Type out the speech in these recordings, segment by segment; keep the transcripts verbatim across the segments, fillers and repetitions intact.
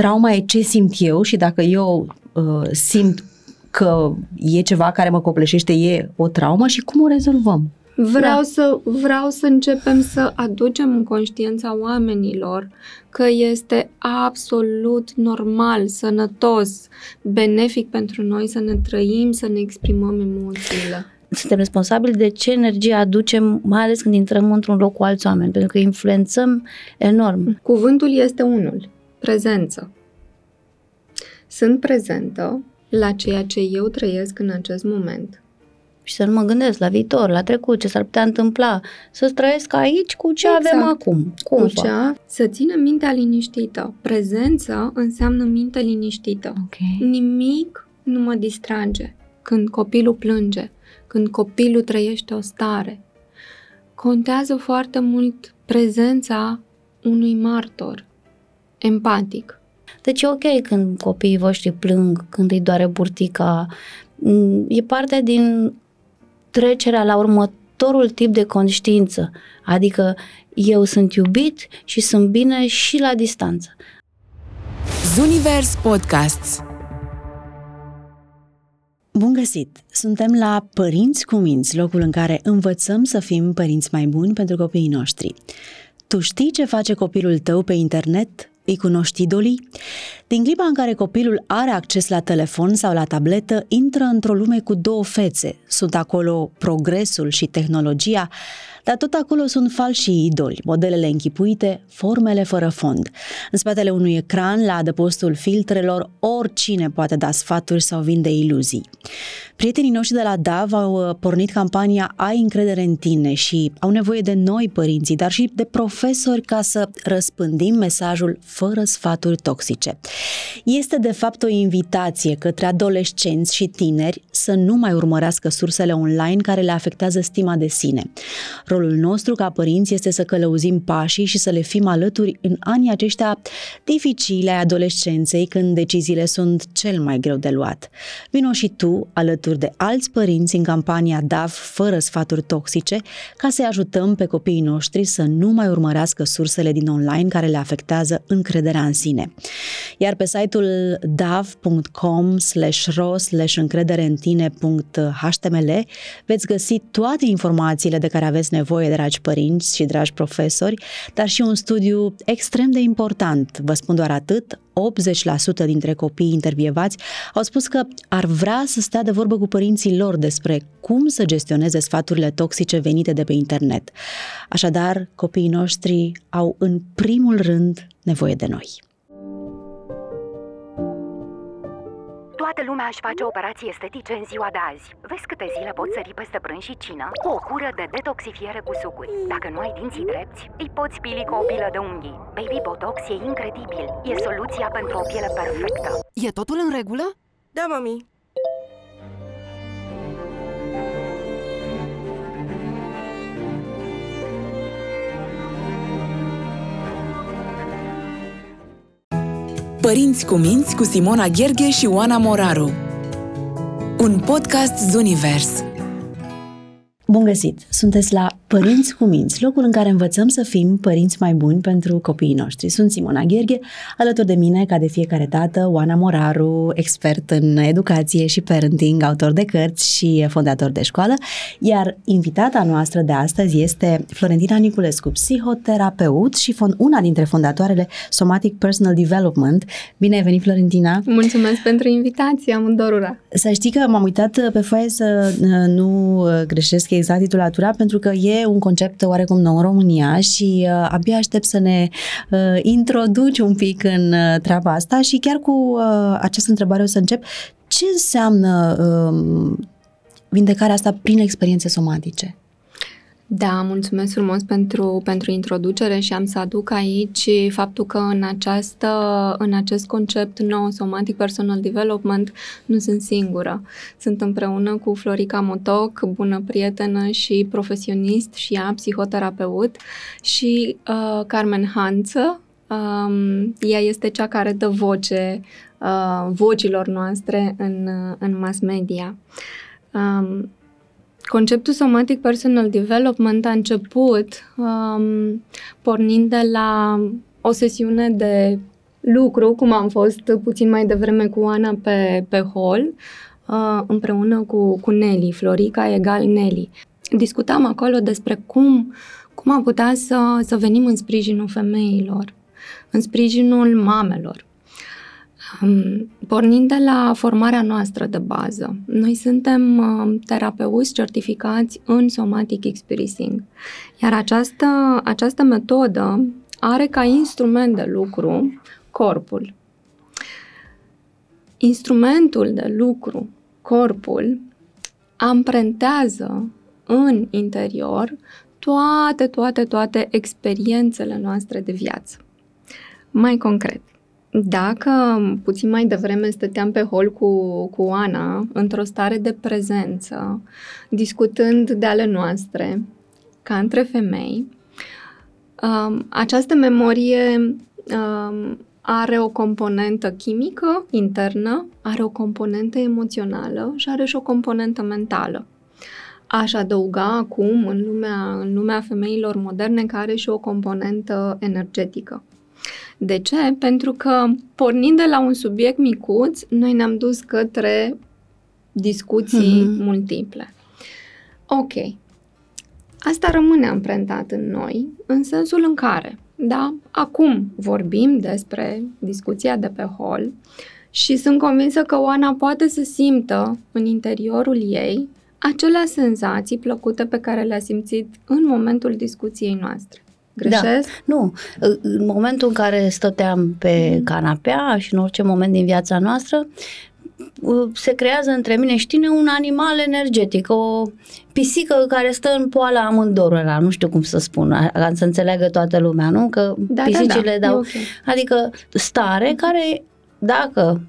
trauma e ce simt eu și dacă eu uh, simt că e ceva care mă copleșește, e o traumă și cum o rezolvăm. Vreau, da. să, vreau să începem să aducem în conștiința oamenilor că este absolut normal, sănătos, benefic pentru noi să ne trăim, să ne exprimăm emoțiile. Suntem responsabili de ce energie aducem, mai ales când intrăm într-un loc cu alți oameni, pentru că influențăm enorm. Cuvântul este unul, prezență. Sunt prezentă la ceea ce eu trăiesc în acest moment. Și să nu mă gândesc la viitor, la trecut, ce s-ar putea întâmpla, să trăiesc aici cu ce exact. avem acum. Cum cu cea, să ținem mintea liniștită. Prezența înseamnă minte liniștită. Okay. Nimic nu mă distrage când copilul plânge, când copilul trăiește o stare. Contează foarte mult prezența unui martor empatic. Deci e ok când copiii voștri plâng, când îi doare burtica. E parte din trecerea la următorul tip de conștiință. Adică eu sunt iubit și sunt bine și la distanță. Zunivers Podcasts. Bun găsit! Suntem la Părinți CuMinți, locul în care învățăm să fim părinți mai buni pentru copiii noștri. Tu știi ce face copilul tău pe internet? Îi cunoști idolii? Din clipa în care copilul are acces la telefon sau la tabletă, intră într-o lume cu două fețe. Sunt acolo progresul și tehnologia, dar tot acolo sunt falșii idoli, modelele închipuite, formele fără fond. În spatele unui ecran, la adăpostul filtrelor, oricine poate da sfaturi sau vinde iluzii. Prietenii noștri de la D A V au pornit campania Ai încredere în tine și au nevoie de noi părinții, dar și de profesori ca să răspândim mesajul fără sfaturi toxice. Este de fapt o invitație către adolescenți și tineri să nu mai urmărească sursele online care le afectează stima de sine. Rolul nostru ca părinți este să călăuzim pașii și să le fim alături în anii aceștia dificile ai adolescenței, când deciziile sunt cel mai greu de luat. Vino și tu alături de alți părinți în campania D A V fără sfaturi toxice, ca să-i ajutăm pe copiii noștri să nu mai urmărească sursele din online care le afectează încrederea în sine. Iar pe site-ul dav punct com slash ro slash încredere în tine punct h t m l veți găsi toate informațiile de care aveți nevoie, dragi părinți și dragi profesori, dar și un studiu extrem de important. Vă spun doar atât, optzeci la sută dintre copiii intervievați au spus că ar vrea să stea de vorbă cu părinții lor despre cum să gestioneze sfaturile toxice venite de pe internet. Așadar, copiii noștri au în primul rând nevoie de noi. Toată lumea își face operații estetice în ziua de azi. Vezi câte zile poți sări peste prânz și cină cu o cură de detoxifiere cu sucuri. Dacă nu ai dinții drepți, îi poți pili cu o pilă de unghii. Baby Botox e incredibil. E soluția pentru o piele perfectă. E totul în regulă? Da, mami. Părinți CuMinți cu Simona Gherghe și Oana Moraru. Un podcast Zunivers. Bun găsit! Sunteți la Părinți CuMinți, locul în care învățăm să fim părinți mai buni pentru copiii noștri. Sunt Simona Gherghe, alături de mine, ca de fiecare dată, Oana Moraru, expert în educație și parenting, autor de cărți și fondator de școală, iar invitata noastră de astăzi este Florentina Niculescu, psihoterapeut și fond- una dintre fondatoarele Somatic Personal Development. Bine ai venit, Florentina! Mulțumesc pentru invitație, amândorura! Să știi că m-am uitat pe foaie să nu greșesc exact titulatura, pentru că e un concept oarecum nou în România și uh, abia aștept să ne uh, introduci un pic în uh, treaba asta și chiar cu uh, această întrebare o să încep. Ce înseamnă uh, vindecarea asta prin experiențe somatice? Da, mulțumesc frumos pentru, pentru introducere și am să aduc aici faptul că în, această, în acest concept nou, Somatic Personal Development, nu sunt singură. Sunt împreună cu Florica Motoc, bună prietenă și profesionist și ea, psihoterapeut, și uh, Carmen Hanță. Um, ea este cea care dă voce uh, vocilor noastre în, în mass media. Um, Conceptul Somatic Personal Development a început um, pornind de la o sesiune de lucru, cum am fost puțin mai devreme cu Ana pe, pe hol, uh, împreună cu, cu Nelly, Florica egal Nelly. Discutam acolo despre cum, cum am putea să, să venim în sprijinul femeilor, în sprijinul mamelor. Pornind de la formarea noastră de bază, noi suntem terapeuți certificați în Somatic Experiencing, iar această, această metodă are ca instrument de lucru corpul. Instrumentul de lucru, corpul, amprentează în interior toate, toate, toate experiențele noastre de viață. Mai concret, dacă puțin mai devreme stăteam pe hol cu, cu Ana, într-o stare de prezență, discutând de ale noastre, ca între femei, această memorie are o componentă chimică internă, are o componentă emoțională și are și o componentă mentală. Aș adăuga acum în lumea, în lumea femeilor moderne, care are și o componentă energetică. De ce? Pentru că, pornind de la un subiect micuț, noi ne-am dus către discuții mm-hmm. multiple. Ok. Asta rămâne amprentat în noi, în sensul în care, da, acum vorbim despre discuția de pe hol și sunt convinsă că Oana poate să simtă în interiorul ei acele senzații plăcute pe care le-a simțit în momentul discuției noastre. Greșesc? Da. Nu. În momentul în care stăteam pe canapea și în orice moment din viața noastră, se creează între mine și tine un animal energetic, o pisică care stă în poala amândorului, nu știu cum să spun, ca să înțeleagă toată lumea, nu? Că da, pisicile da, da. dau... Okay. Adică stare care, dacă,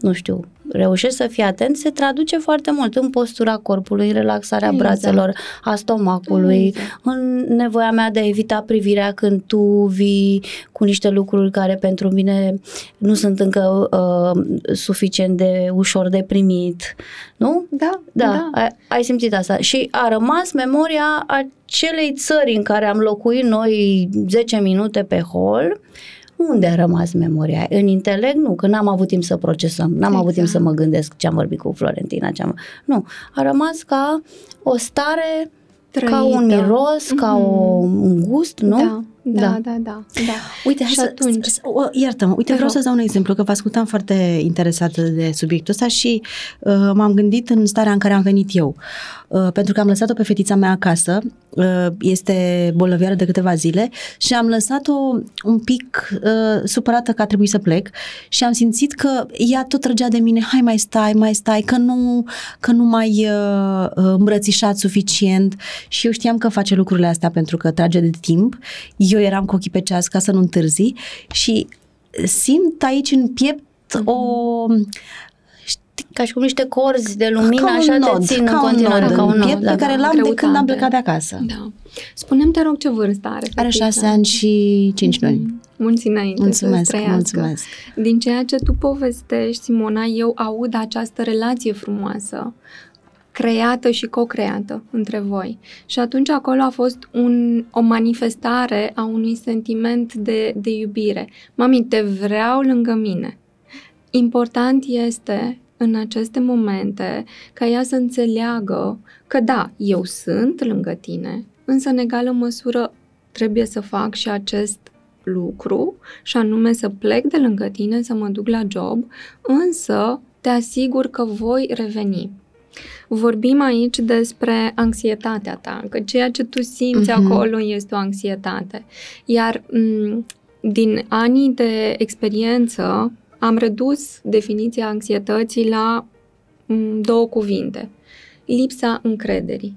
nu știu, reușești să fii atent, se traduce foarte mult în postura corpului, în relaxarea exact. brațelor, a stomacului, exact. în nevoia mea de a evita privirea când tu vii cu niște lucruri care pentru mine nu sunt încă uh, suficient de ușor de primit. Nu? Da. Da, da. Ai, ai simțit asta. Și a rămas memoria acelei țări în care am locuit noi zece minute pe hol. Unde a rămas memoria? În intelect? Nu, că n-am avut timp să procesăm, n-am exact. avut timp să mă gândesc ce am vorbit cu Florentina, ce am... Nu, a rămas ca o stare trăită, ca un miros, mm-hmm. ca o, un gust, nu? Da, da, da, da, da. da. Uite, hai să, atunci... să, o, iartă-mă, uite, vreau să-ți dau un exemplu, că vă ascultam foarte interesată de subiectul ăsta și uh, m-am gândit în starea în care am venit eu, uh, pentru că am lăsat-o pe fetița mea acasă, uh, este bolnăvioară de câteva zile și am lăsat-o un pic uh, supărată că a trebuit să plec și am simțit că ea tot trăgea de mine, hai mai stai, mai stai, că nu, că nu mai uh, îmbrățișat suficient și eu știam că face lucrurile astea pentru că trage de timp, eu eram cu ochii pe ceas ca să nu întârzi și simt aici în piept mm-hmm. o... ca și cu niște corzi de lumină, așa nod, te țin ca în continuare, ca un nod, piept, da, pe care l-am greutate. De când am plecat de acasă. Da. Spune-mi, te rog, ce vârstă are? Are șase ani și cinci luni. Mm-hmm. Mulți înainte mulțumesc, să mulțumesc. Din ceea ce tu povestești, Simona, eu aud această relație frumoasă, creată și co-creată între voi. Și atunci acolo a fost un, o manifestare a unui sentiment de, de iubire. Mami, te vreau lângă mine. Important este în aceste momente ca ea să înțeleagă că da, eu sunt lângă tine, însă în egală măsură trebuie să fac și acest lucru și anume să plec de lângă tine, să mă duc la job, însă te asigur că voi reveni. Vorbim aici despre anxietatea ta, că ceea ce tu simți uh-huh. acolo este o anxietate. Iar m- din anii de experiență am redus definiția anxietății la m- două cuvinte. Lipsa încrederii.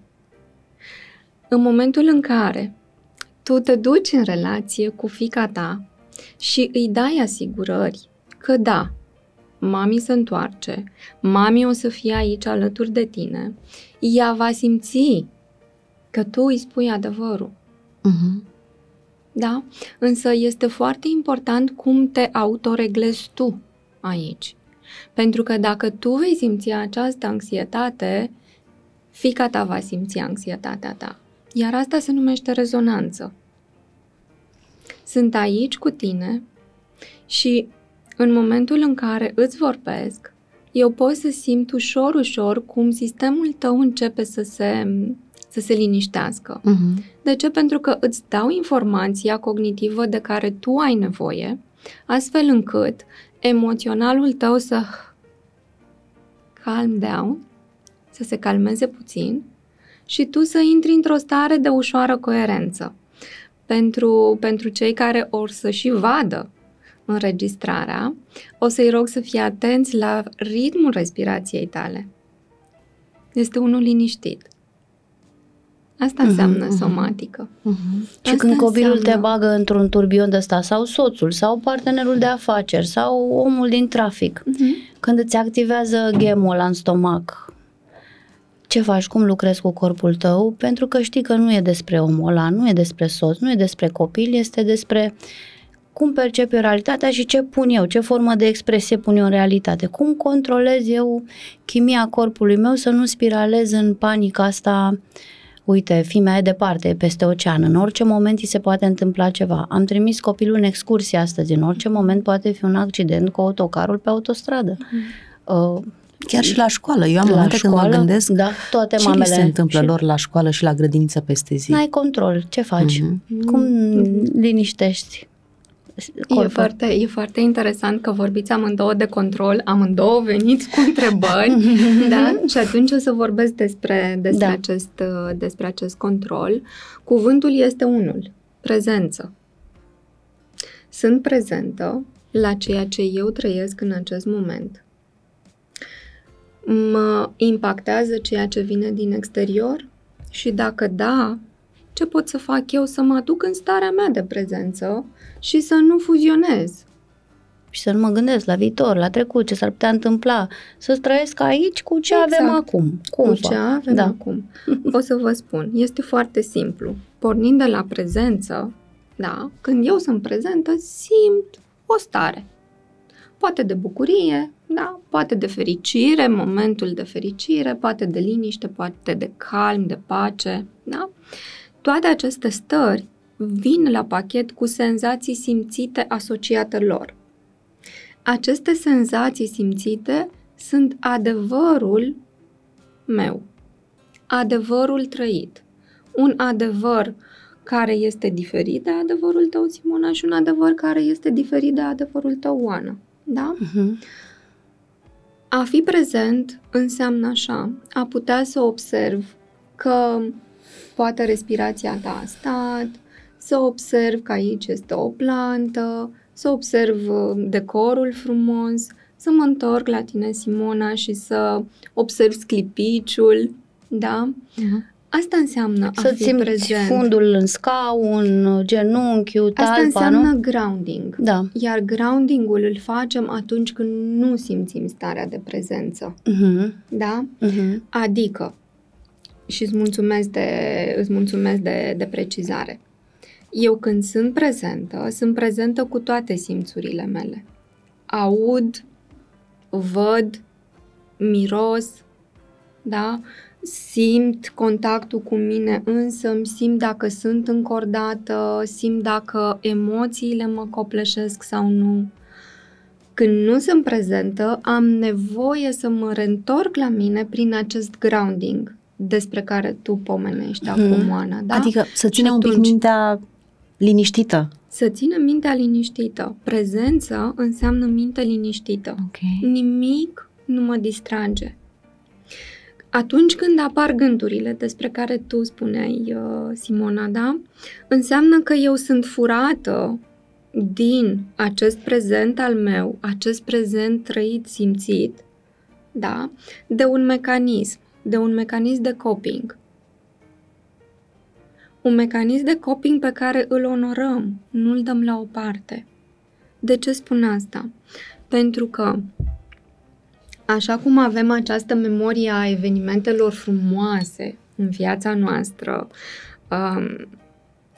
În momentul în care tu te duci în relație cu fiica ta și îi dai asigurări că da, mami se întoarce, mami o să fie aici alături de tine, ea va simți că tu îi spui adevărul. Uh-huh. Da? Însă este foarte important cum te autoreglezi tu aici. Pentru că dacă tu vei simți această anxietate, fiica ta va simți anxietatea ta. Iar asta se numește rezonanță. Sunt aici cu tine, Și în momentul în care îți vorbesc, eu pot să simt ușor, ușor cum sistemul tău începe să se, să se liniștească. Uh-huh. De ce? Pentru că îți dau informația cognitivă de care tu ai nevoie, astfel încât emoționalul tău să calm down, să se calmeze puțin și tu să intri într-o stare de ușoară coerență. Pentru, pentru cei care or să și vadă înregistrarea, o să-i rog să fie atenți la ritmul respirației tale. Este unul liniștit. Asta înseamnă uh-huh. somatică. Uh-huh. Și când copilul înseamnă... te bagă într-un turbion de ăsta, sau soțul, sau partenerul de afaceri, sau omul din trafic, uh-huh. când îți activează gemul ăla în stomac, ce faci, cum lucrezi cu corpul tău? Pentru că știi că nu e despre omul ăla, nu e despre soț, nu e despre copil, este despre cum percepi realitatea și ce pun eu, ce formă de expresie pun eu în realitate. Cum controlez eu chimia corpului meu să nu spiralez în panică asta... Uite, fii mea e departe, e peste ocean, în orice moment îi se poate întâmpla ceva. Am trimis copilul în excursie astăzi, în orice moment poate fi un accident cu autocarul pe autostradă. Uh, Chiar și la școală, eu am momente când mă gândesc da, toate ce mamele, se întâmplă și... lor la școală și la grădiniță peste zi. N-ai control, ce faci? Uh-huh. Cum liniștești? E foarte, e foarte interesant că vorbiți amândouă de control, amândouă veniți cu întrebări, da? Și atunci o să vorbesc despre, despre, da. acest, despre acest control. Cuvântul este unul, prezență. Sunt prezentă la ceea ce eu trăiesc în acest moment. Mă impactează ceea ce vine din exterior și dacă da, ce pot să fac eu să mă aduc în starea mea de prezență și să nu fuzionez. Și să nu mă gândesc la viitor, la trecut, ce s-ar putea întâmpla, să trăiesc aici cu ce exact. avem acum. Cum cu ce avem da. acum. O să vă spun, este foarte simplu. Pornind de la prezență, da, când eu sunt prezentă, simt o stare. Poate de bucurie, da, poate de fericire, momentul de fericire, poate de liniște, poate de calm, de pace, da? Toate aceste stări vin la pachet cu senzații simțite asociate lor. Aceste senzații simțite sunt adevărul meu, adevărul trăit, un adevăr care este diferit de adevărul tău, Simona, și un adevăr care este diferit de adevărul tău, Oana. Da? Uh-huh. A fi prezent înseamnă așa, a putea să observ că poate respirația ta a stat, să observ că aici este o plantă, să observ decorul frumos, să mă întorc la tine, Simona, și să observ sclipiciul, da? Uh-huh. Asta înseamnă să a fi simți prezent. Fundul în scaun, genunchiul, talpa, asta înseamnă nu? grounding. Da. Iar grounding-ul îl facem atunci când nu simțim starea de prezență. Uh-huh. Da? Uh-huh. Adică, și îți mulțumesc, de, îți mulțumesc de, de precizare. Eu când sunt prezentă, sunt prezentă cu toate simțurile mele. Aud, văd, miros, da? Simt contactul cu mine însă, simt dacă sunt încordată, simt dacă emoțiile mă copleșesc sau nu. Când nu sunt prezentă, am nevoie să mă reîntorc la mine prin acest grounding despre care tu pomenești mm-hmm. acum, Oana. Da? Adică să ținem un pic mintea liniștită. Să ținem mintea liniștită. Prezența înseamnă minte liniștită. Okay. Nimic nu mă distrage. Atunci când apar gândurile despre care tu spuneai, Simona, da? Înseamnă că eu sunt furată din acest prezent al meu, acest prezent trăit, simțit, da? De un mecanism, de un mecanism de coping. Un mecanism de coping pe care îl onorăm, nu-l dăm la o parte. De ce spun asta? Pentru că așa cum avem această memorie a evenimentelor frumoase în viața noastră, um,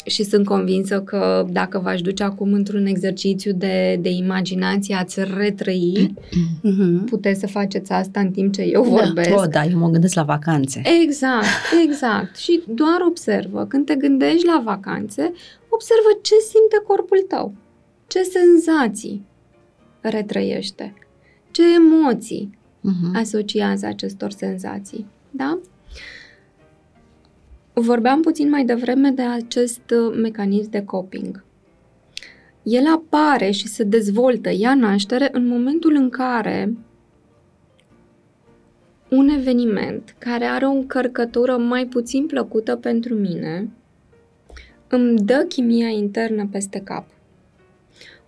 și sunt convinsă că dacă v-aș duce acum într-un exercițiu de, de imaginație, ați retrăi, mm-hmm. puteți să faceți asta în timp ce eu vorbesc. Da, oh, da, eu mă gândesc la vacanțe. Exact, exact. Și doar observă, când te gândești la vacanțe, observă ce simte corpul tău. ce senzații retrăiește, ce emoții uh-huh. asociază acestor senzații, da? Vorbeam puțin mai devreme de acest mecanism de coping. El apare și se dezvoltă, ia naștere în momentul în care un eveniment care are o încărcătură mai puțin plăcută pentru mine îmi dă chimia internă peste cap.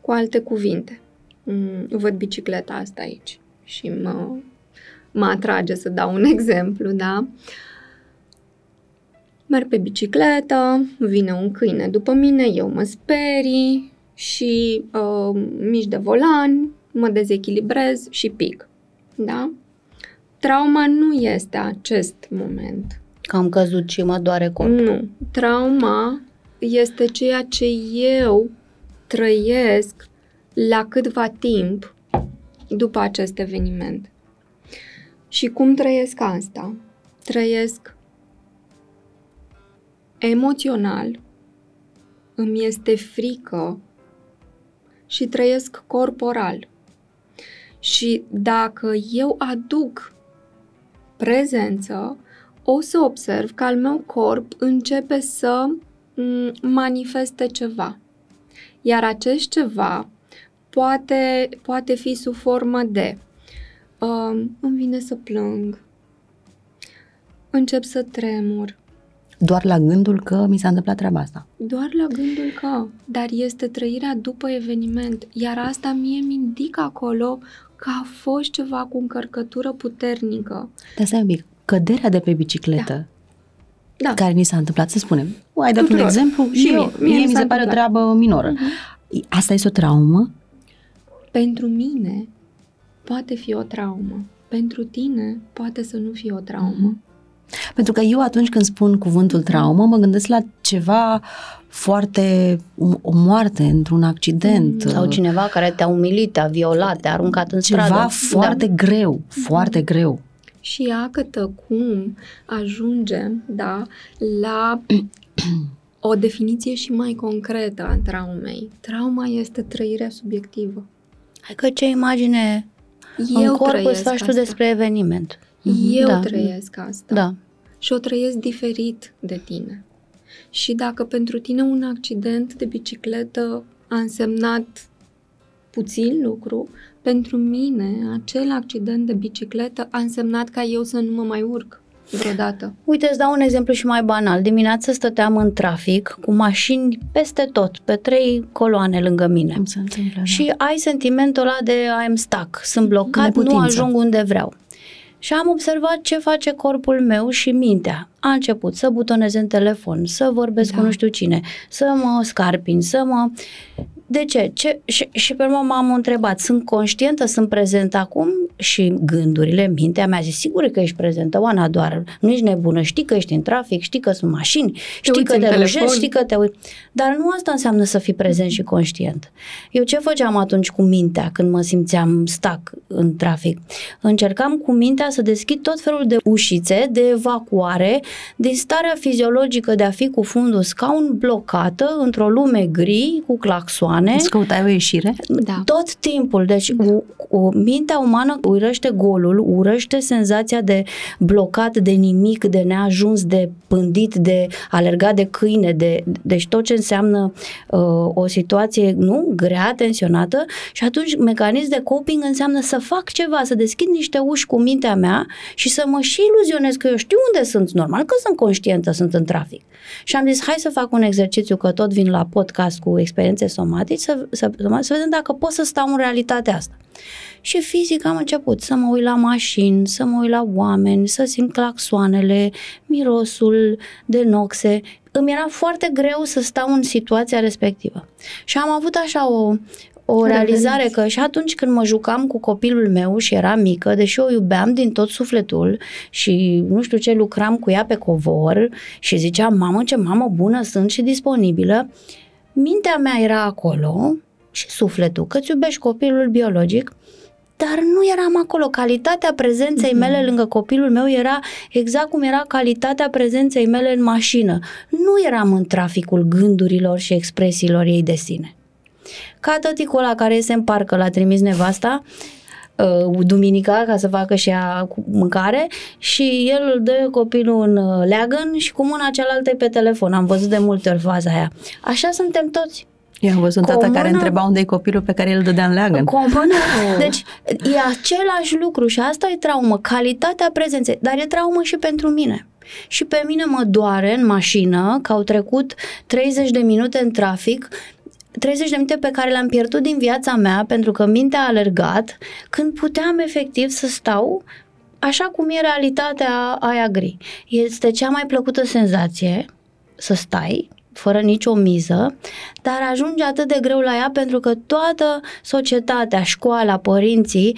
Cu alte cuvinte, văd bicicleta asta aici și mă, mă atrage, să dau un exemplu, da? Merg pe bicicletă, vine un câine după mine, eu mă sperii și uh, mișc de volan, mă dezechilibrez și pic, da? Trauma nu este acest moment. Că am căzut și mă doare corpul. Nu. Trauma este ceea ce eu trăiesc la câtva timp după acest eveniment. Și cum trăiesc asta? Trăiesc emoțional, îmi este frică și trăiesc corporal. Și dacă eu aduc prezență, o să observ că al meu corp începe să manifeste ceva. Iar acest ceva poate, poate fi sub formă de uh, îmi vine să plâng, încep să tremur. Doar la gândul că mi s-a întâmplat treaba asta. Doar la gândul că, dar este trăirea după eveniment, iar asta mie mi indică acolo că a fost ceva cu încărcătură puternică. Dar stai un pic, căderea de pe bicicletă, da. Care mi s-a întâmplat, să spunem, ai dat un exemplu și eu, mie, mie, mie mi se pare o treabă minoră. Uh-huh. Asta este o traumă? Pentru mine poate fi o traumă, pentru tine poate să nu fie o traumă. Uh-huh. Pentru că eu atunci când spun cuvântul traumă, mă gândesc la ceva foarte, o moarte într-un accident. Sau cineva care te-a umilit, te-a violat, te-a aruncat în ceva stradă. Ceva foarte da. greu, foarte mm-hmm. greu. Și iată cum ajungem, da, la o definiție și mai concretă a traumei. Trauma este trăirea subiectivă. Hai că ce imagine eu în corp îți faci tu despre eveniment. Eu da. trăiesc asta da. și o trăiesc diferit de tine. Și dacă pentru tine un accident de bicicletă a însemnat puțin lucru, pentru mine acel accident de bicicletă a însemnat ca eu să nu mă mai urc vreodată. Uite, îți dau un exemplu și mai banal. Dimineața stăteam în trafic cu mașini peste tot, pe trei coloane lângă mine. Întâmpla, și da. ai sentimentul ăla de I'm stuck, sunt blocat, neputință. Nu ajung unde vreau. Și am observat ce face corpul meu și mintea. A început să butoneze în telefon, să vorbesc da. cu nu știu cine, să mă scarpin, să mă... De ce? ce? Și, și pe urmă m-am întrebat, sunt conștientă, sunt prezentă acum? Și gândurile, mintea mea zice, sigur că ești prezentă, Oana, doar nu ești nebună, știi că ești în trafic, știi că sunt mașini, știi că te rușezi, știi că te uiți. Dar nu asta înseamnă să fii prezent și conștient. Eu ce făceam atunci cu mintea când mă simțeam stuck în trafic? Încercam cu mintea să deschid tot felul de ușițe, de evacuare, din starea fiziologică de a fi cu fundul scaun blocată într-o lume gri, cu claxoane. Îți căutai o ieșire? Da. Tot timpul. Deci da. o, o, mintea umană urăște golul, urăște senzația de blocat, de nimic, de neajuns, de pândit, de alergat de câine. De, deci tot ce înseamnă uh, o situație nu grea, tensionată, și atunci mecanism de coping înseamnă să fac ceva, să deschid niște uși cu mintea mea și să mă și iluzionez că eu știu unde sunt, normal că sunt conștientă, sunt în trafic. Și am zis, hai să fac un exercițiu, că tot vin la podcast cu experiențe somatice, Să, să, să vedem dacă pot să stau în realitatea asta. Și fizic am început să mă uit la mașini, să mă uit la oameni, să simt claxoanele, mirosul de noxe. Îmi era foarte greu să stau în situația respectivă. Și am avut așa o, o realizare că și atunci când mă jucam cu copilul meu și era mică, deși o iubeam din tot sufletul și nu știu ce, lucram cu ea pe covor și ziceam, mamă, ce mamă bună sunt și disponibilă, mintea mea era acolo și sufletul, că îți iubești copilul biologic, dar nu eram acolo. Calitatea prezenței mele lângă copilul meu era exact cum era calitatea prezenței mele în mașină. Nu eram în traficul gândurilor și expresiilor ei de sine. Ca tăticul ăla care se împarcă, l-a trimis nevasta duminica ca să facă și ea mâncare și el dă copilul în leagăn și cu mâna cealaltă pe telefon. Am văzut de multe ori faza aia. Așa suntem toți. Eu am văzut tata care întreba unde e copilul pe care îl dădea în leagăn. Deci e același lucru și asta e traumă, calitatea prezenței, dar e traumă și pentru mine. Și pe mine mă doare în mașină că au trecut treizeci de minute în trafic, treizeci de minute pe care le-am pierdut din viața mea pentru că mintea a alergat, când puteam efectiv să stau așa cum e realitatea aia gri. Este cea mai plăcută senzație să stai fără nicio miză, dar ajunge atât de greu la ea pentru că toată societatea, școala, părinții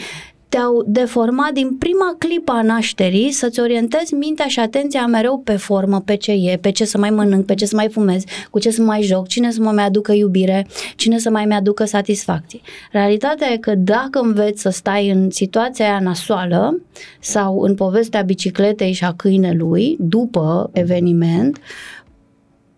te-au deformat din prima clipă a nașterii să-ți orientezi mintea și atenția mereu pe formă, pe ce e, pe ce să mai mănânc, pe ce să mai fumez, cu ce să mai joc, cine să mă aducă iubire, cine să mai mi-aducă satisfacții. Realitatea e că dacă înveți să stai în situația aia nasoală sau în povestea bicicletei și a câinelui după eveniment,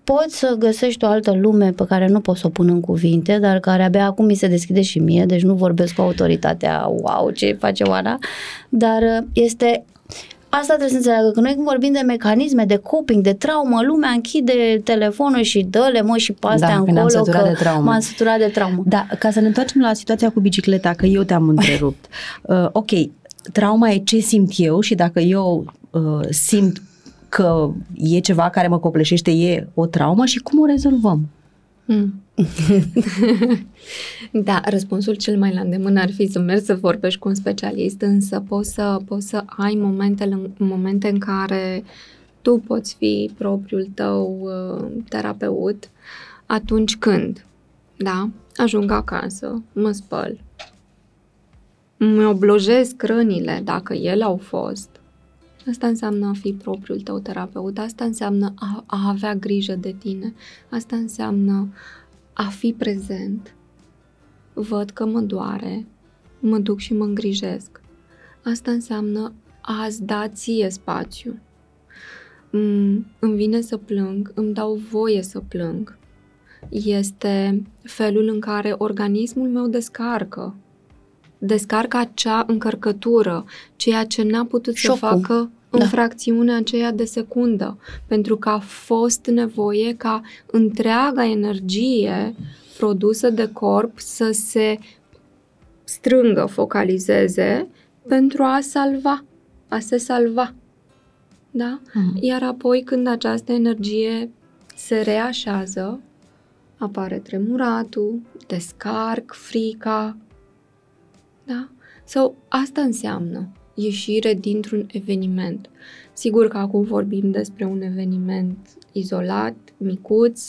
poți să găsești o altă lume pe care nu pot să o pun în cuvinte, dar care abia acum mi se deschide și mie, deci nu vorbesc cu autoritatea, wow, ce face Oana, dar este, asta trebuie să înțeleagă, că noi când vorbim de mecanisme, de coping, de traumă, lumea închide telefonul și dă-le mă și pastea da, încolo că m-am săturat de traumă. Da, ca să ne întoarcem la situația cu bicicleta, că eu te-am întrerupt. uh, ok, trauma e ce simt eu și dacă eu uh, simt că e ceva care mă copleșește, e o traumă și cum o rezolvăm? Mm. Da, răspunsul cel mai la îndemână ar fi să mergi să vorbești cu un specialist, însă poți să, poți să ai momentele, momente în care tu poți fi propriul tău terapeut atunci când, da, ajung acasă, mă spăl, îmi oblojez crânile dacă ele au fost. Asta înseamnă a fi propriul tău terapeut, asta înseamnă a, a avea grijă de tine, asta înseamnă a fi prezent. Văd că mă doare, mă duc și mă îngrijesc. Asta înseamnă a-ți da ție spațiu. Îmi vine să plâng, îmi dau voie să plâng. Este felul în care organismul meu descarcă. Descarcă acea încărcătură, ceea ce n-a putut Șocul. Să facă în da. Fracțiunea aceea de secundă, pentru că a fost nevoie ca întreaga energie produsă de corp să se strângă, focalizeze pentru a salva, a se salva. Da? Mm. Iar apoi când această energie se reașează, apare tremuratul, descarc, frica. Da? Sau asta înseamnă ieșire dintr-un eveniment. Sigur că acum vorbim despre un eveniment izolat, micuț.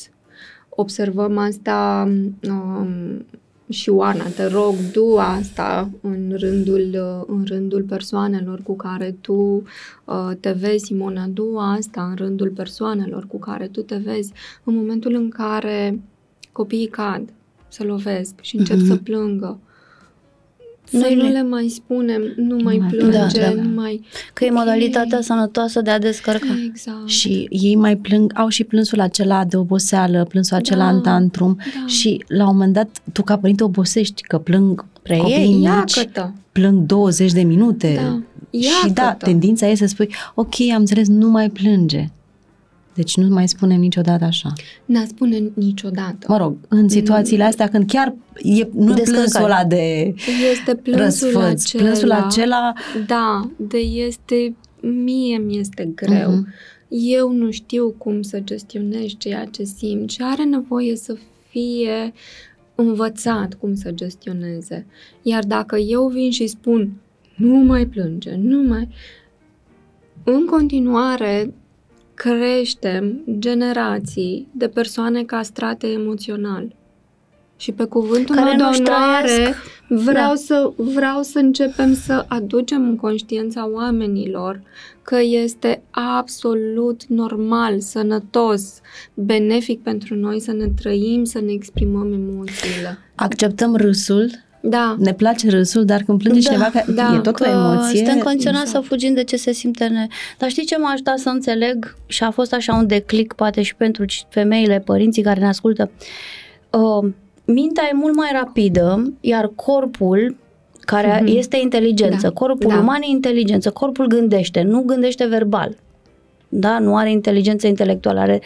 Observăm asta um, și Oana, te rog, du asta în rândul, în rândul persoanelor cu care tu uh, te vezi, Simona, du asta în rândul persoanelor cu care tu te vezi în momentul în care copiii cad, se lovesc și încep mm-hmm. să plângă. Noi nu le mai spunem, nu mai plânge, da, da. Nu mai... Că e modalitatea sănătoasă de a descărca. Exact. Și ei mai plâng, au și plânsul acela de oboseală, plânsul acela da, în tantrum da. Și la un moment dat tu ca părinte obosești că plâng copiii mici, plâng douăzeci de minute da. Și da, tendința e să spui, ok, am înțeles, nu mai plânge. Deci nu mai spunem niciodată așa. Nu spune niciodată. Mă rog, în situațiile astea când chiar e, nu e plânsul ăla de este plânsul răsfăț, acela, plânsul acela... Da, de este, mie mi-este greu. Uh-huh. Eu nu știu cum să gestionez ceea ce simt și are nevoie să fie învățat cum să gestioneze. Iar dacă eu vin și spun, nu mai plânge, nu mai... În continuare... creștem generații de persoane castrate emoțional. Și pe cuvântul meu de onoare vreau, da. să, vreau să începem să aducem în conștiința oamenilor că este absolut normal, sănătos, benefic pentru noi să ne trăim, să ne exprimăm emoțiile. Acceptăm râsul. Da. Ne place râsul, dar când plânge da, cineva că da, e tot că o emoție. Suntem condiționați exact. Să fugim de ce se simte ne... Dar știi ce m-a ajutat să înțeleg? Și a fost așa un declic, poate și pentru femeile, părinții care ne ascultă. Uh, mintea e mult mai rapidă, iar corpul, care mm-hmm. este inteligență, da. corpul da. uman e inteligență, corpul gândește, nu gândește verbal. Da, nu are inteligență intelectuală, are...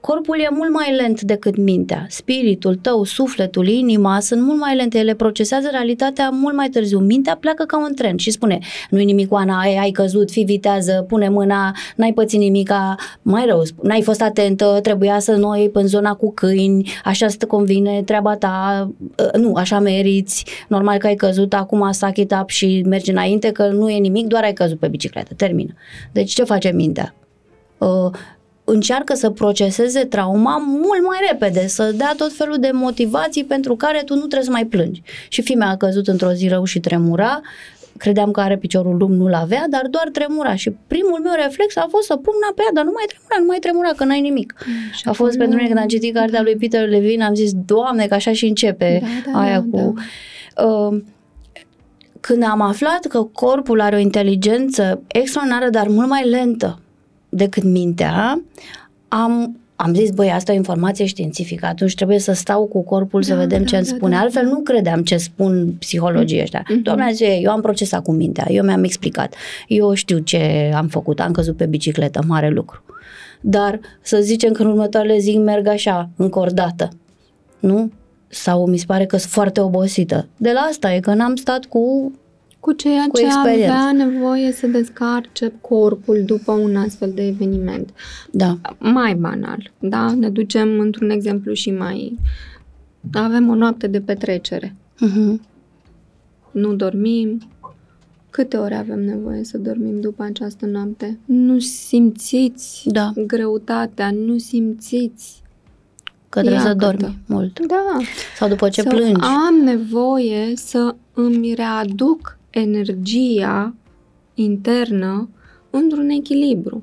corpul e mult mai lent decât mintea. Spiritul tău, sufletul, inima sunt mult mai lente, ele procesează realitatea mult mai târziu. Mintea pleacă ca un tren și spune: nu-i nimic, Oana, ai, ai căzut, fii vitează, pune mâna, n-ai pățit nimica, mai rău, n-ai fost atentă, trebuia să nu iei în zona cu câini, așa să te convine treaba ta, nu, așa meriți, normal că ai căzut, acum suck it up și mergi înainte că nu e nimic, doar ai căzut pe bicicletă, termină. Deci ce face mintea? Uh, încearcă să proceseze trauma mult mai repede, să dea tot felul de motivații pentru care tu nu trebuie să mai plângi. Și fimea a căzut într-o zi rău și tremura, credeam că are piciorul lung, nu-l avea, dar doar tremura și primul meu reflex a fost să pun mâna pe ea, dar nu mai tremura, nu mai tremura, că n-ai nimic. Și a fost pentru mine când am citit cartea lui Peter Levine, am zis: Doamne, că așa și începe da, da, aia da, cu... Da. Uh, când am aflat că corpul are o inteligență extraordinară, dar mult mai lentă decât mintea, am, am zis, băi, asta e o informație științifică, atunci trebuie să stau cu corpul da, să vedem da, ce da, îmi spune. Da, Altfel da. nu credeam ce spun psihologii ăștia. Mm-hmm. Doamne, a zis, eu am procesat cu mintea, eu mi-am explicat, eu știu ce am făcut, am căzut pe bicicletă, mare lucru. Dar să zicem că în următoarele zi merg așa, încă o dată, nu? Sau mi se pare că sunt foarte obosită. De la asta e că n-am stat cu... Cu ceea cu ce experiență. Avea nevoie să descarce corpul după un astfel de eveniment. Da. Mai banal, da? Ne ducem într-un exemplu și mai... Avem o noapte de petrecere. Uh-huh. Nu dormim. Câte ore avem nevoie să dormim după această noapte? Nu simțiți da. greutatea, nu simțiți că trebuie să dormi mult. Da. Sau după ce Sau plângi. Am nevoie să îmi readuc energia internă într-un echilibru.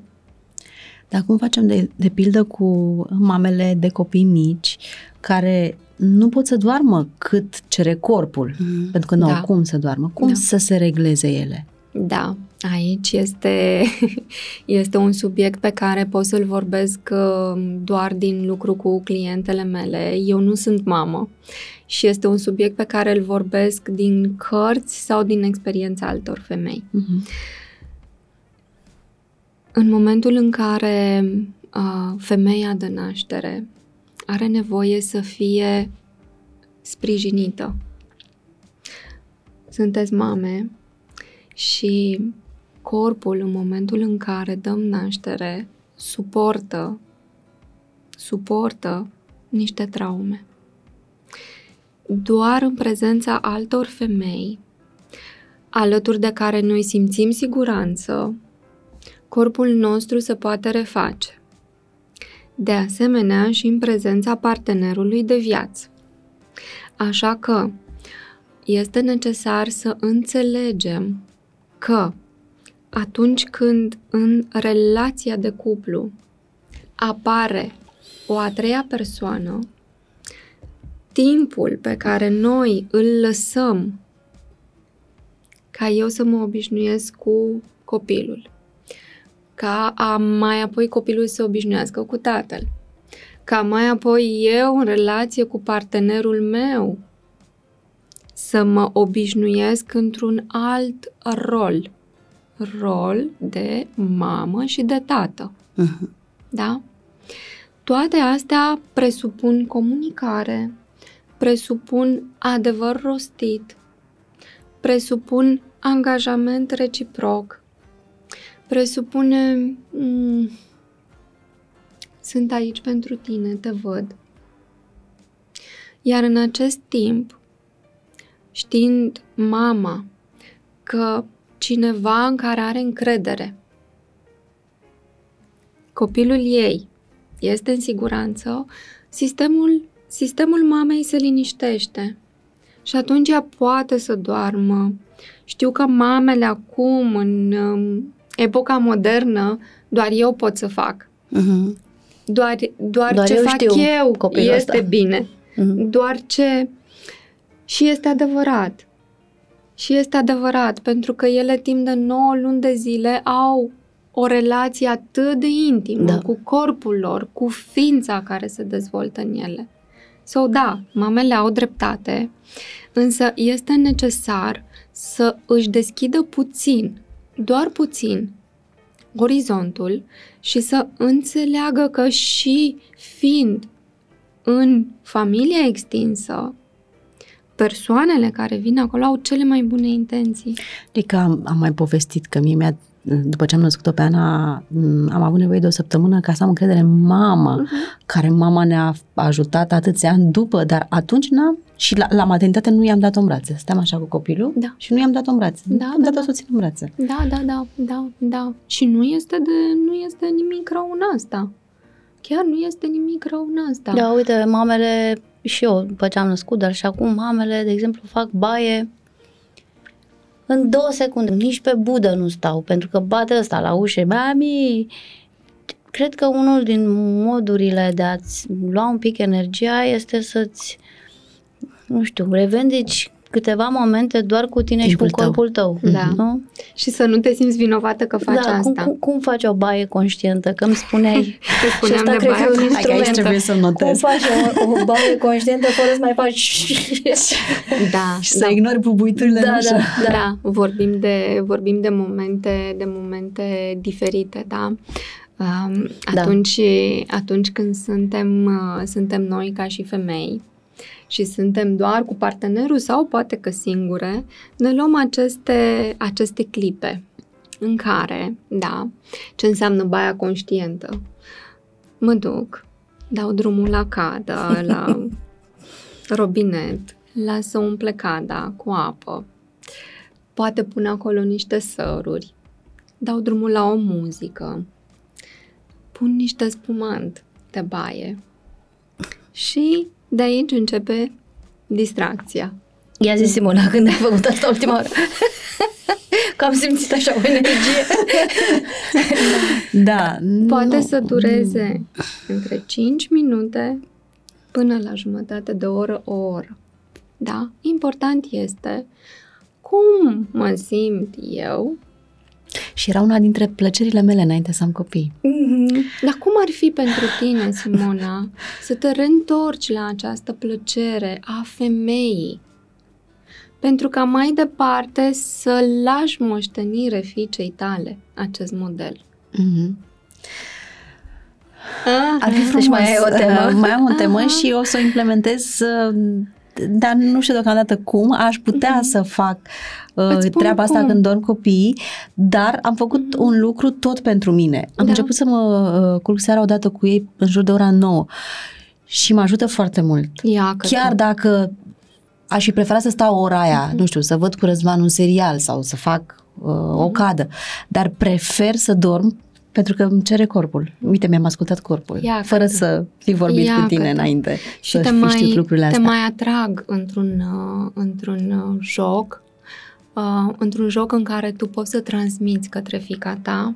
Dar cum facem de, de pildă cu mamele de copii mici care nu pot să doarmă cât cere corpul, mm. pentru că nu da. au cum să doarmă, cum da. să se regleze ele? Da, aici este, este un subiect pe care pot să-l vorbesc doar din lucru cu clientele mele. Eu nu sunt mamă și este un subiect pe care îl vorbesc din cărți sau din experiența altor femei. Uh-huh. În momentul în care uh, femeia dă naștere are nevoie să fie sprijinită. Sunteți mame și corpul în momentul în care dăm naștere suportă, suportă niște traume. Doar în prezența altor femei, alături de care noi simțim siguranță, corpul nostru se poate reface. De asemenea și în prezența partenerului de viață. Așa că este necesar să înțelegem că atunci când în relația de cuplu apare o a treia persoană, timpul pe care noi îl lăsăm ca eu să mă obișnuiesc cu copilul, ca mai apoi copilul să se obișnuiască cu tatăl, ca mai apoi eu în relație cu partenerul meu să mă obișnuiesc într-un alt rol, rol de mamă și de tată. Uh-huh. Da? Toate astea presupun comunicare, presupun adevăr rostit, presupun angajament reciproc, presupune m- sunt aici pentru tine, te văd. Iar în acest timp, știind mama că cineva în care are încredere, copilul ei este în siguranță, sistemul Sistemul mamei se liniștește și atunci ea poate să doarmă. Știu că mamele acum, în um, epoca modernă, doar eu pot să fac. Uh-huh. Doar, doar, doar ce eu fac eu este ăsta. Bine. Uh-huh. Doar ce... Și este adevărat. Și este adevărat, pentru că ele timp de nouă luni de zile au o relație atât de intimă da. cu corpul lor, cu ființa care se dezvoltă în ele. So, da, mamele au dreptate, însă este necesar să își deschidă puțin, doar puțin, orizontul și să înțeleagă că și fiind în familia extinsă, persoanele care vin acolo au cele mai bune intenții. Adică am, am mai povestit că mie mi-a, după ce am născut-o pe Ana, am avut nevoie de o săptămână ca să am încredere în mama, uh-huh. care mama ne-a ajutat atâția ani după, dar atunci n-am, și la, la maternitate nu i-am dat-o în brațe. Stăm așa cu copilul da. și nu i-am dat-o în brațe. Da, am da, dat-o da. soții în brațe. Da, da, da, da, da. Și nu este, de, nu este nimic rău în asta. Chiar nu este nimic rău în asta. Da, uite, mamele, și eu după ce am născut, dar și acum mamele, de exemplu, fac baie în două secunde. Nici pe budă nu stau, pentru că bate ăsta la ușă. Mami, cred că unul din modurile de a-ți lua un pic energia este să-ți, nu știu, revendici câteva momente doar cu tine timpul și cu corpul tău. tău da. Nu? Și să nu te simți vinovată că faci da, asta. Cum, cum faci o baie conștientă? Că îmi spuneai și asta cred că e un instrument. Cum faci o, o baie conștientă fără să mai faci da, și să da. ignori bubuiturile da, da, da. da, vorbim de vorbim de momente, de momente diferite, da. Um, atunci da. atunci când suntem uh, suntem noi ca și femei și suntem doar cu partenerul sau poate că singure, ne luăm aceste, aceste clipe în care, da, ce înseamnă baia conștientă? Mă duc, dau drumul la cadă, la robinet, las să umple cada cu apă, poate pun acolo niște săruri, dau drumul la o muzică, pun niște spumant de baie și de aici începe distracția. Ia zi, Simona, când ai făcut asta ultima oară? Că am simțit așa o energie. Da. Poate no. să dureze între cinci minute până la jumătate de oră, o oră. Da? Important este cum mă simt eu. Și era una dintre plăcerile mele înainte să am copii. Mm-hmm. Dar cum ar fi pentru tine, Simona, să te reîntorci la această plăcere a femeii? Pentru ca mai departe să lași moștenire fiicei tale acest model. Mm-hmm. Ah, ar fi frumos. Deci mai ai o temă. Mai am o temă ah. și o să o implementez, dar nu știu deocamdată cum aș putea mm-hmm. să fac uh, treaba asta cum. când dorm copiii, dar am făcut mm-hmm. un lucru tot pentru mine. Am da. început să mă uh, culc seara odată cu ei în jur de ora nouă și mă ajută foarte mult. Ia, Chiar că... dacă aș fi preferat să stau ora aia, mm-hmm. nu știu, să văd cu Răzvan un serial sau să fac uh, mm-hmm. o cadă, dar prefer să dorm pentru că îmi cere corpul. Uite, mi-am ascultat corpul, Ia fără că să fi vorbit Ia cu tine că înainte și să te fi mai, știut lucrurile astea. Te mai atrag într-un, într-un joc, uh, într-un joc în care tu poți să transmiți către fiica ta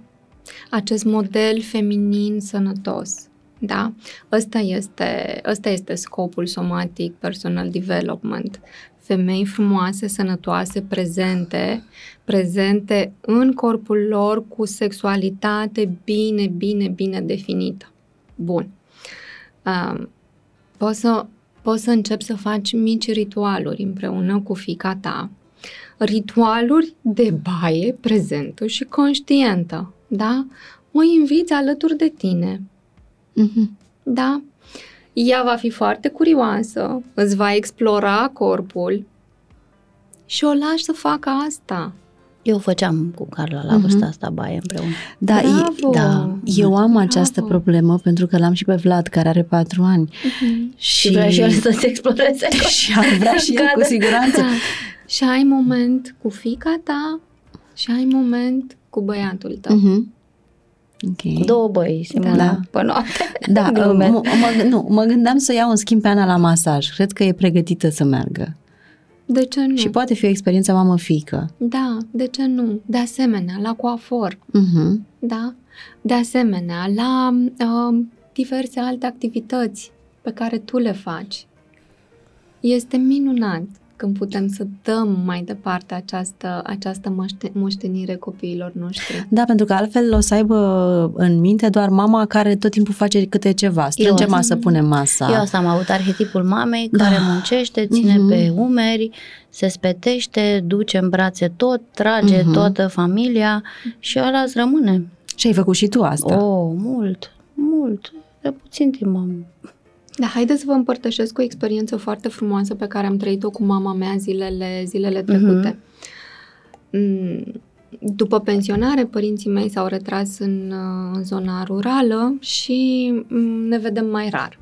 acest model feminin sănătos. Da? Ăsta este, ăsta este scopul Somatic Personal Development. Femei frumoase, sănătoase, prezente, prezente în corpul lor cu sexualitate bine, bine, bine definită. Bun. Uh, poți să, poți să începi să faci mici ritualuri împreună cu fiica ta. Ritualuri de baie prezentă și conștientă, da? O inviți alături de tine. Mm-hmm. Da? Ea va fi foarte curioasă, îți va explora corpul și o lași să facă asta. Eu făceam cu Carla la vârsta mm-hmm. asta baie împreună. Da, e, da, eu am această Bravo. problemă pentru că l-am și pe Vlad, care are patru ani. Mm-hmm. Și, și vrea și el să-ți exploreze. Și ar vrea și el, cu siguranță. Da. Și ai moment cu fiica ta și ai moment cu băiatul tău. Mm-hmm. Okay. Două băi, Simona, da. pe noapte. Da, m- m- nu, mă gândeam să iau în schimb pe Ana la masaj. Cred că e pregătită să meargă. De ce nu? Și poate fi o experiență mamă-fiică. Da, de ce nu? De asemenea, la coafor. Uh-huh. Da? De asemenea, la uh, diverse alte activități pe care tu le faci. Este minunat când putem să dăm mai departe această, această moștenire copiilor noștri. Da, pentru că altfel o să aibă în minte doar mama care tot timpul face câte ceva, strânge masă, pune masa. Eu asta am avut, arhetipul mamei care da. muncește, ține uh-huh. pe umeri, se spetește, duce în brațe tot, trage uh-huh. toată familia și ăla îți rămâne. Și ai făcut și tu asta? Oh, mult, mult, de puțin timp am... Da, haideți să vă împărtășesc o experiență foarte frumoasă pe care am trăit-o cu mama mea zilele, zilele trecute. Uh-huh. După pensionare, părinții mei s-au retras în, în zona rurală și ne vedem mai rar.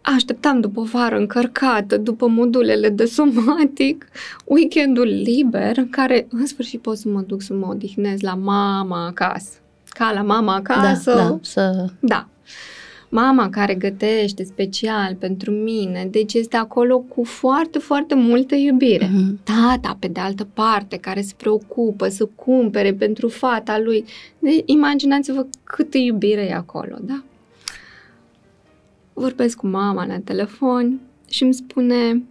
Așteptam după o vară încărcată, după modulele de somatic, weekendul liber, în care în sfârșit pot să mă duc să mă odihnesc la mama acasă. Ca la mama acasă. Da, da, să... da. Mama care gătește special pentru mine, deci este acolo cu foarte, foarte multă iubire. Uh-huh. Tata, pe de altă parte, care se preocupă să cumpere pentru fata lui. Deci, imaginați-vă câtă iubire e acolo, da? Vorbesc cu mama la telefon și îmi spune,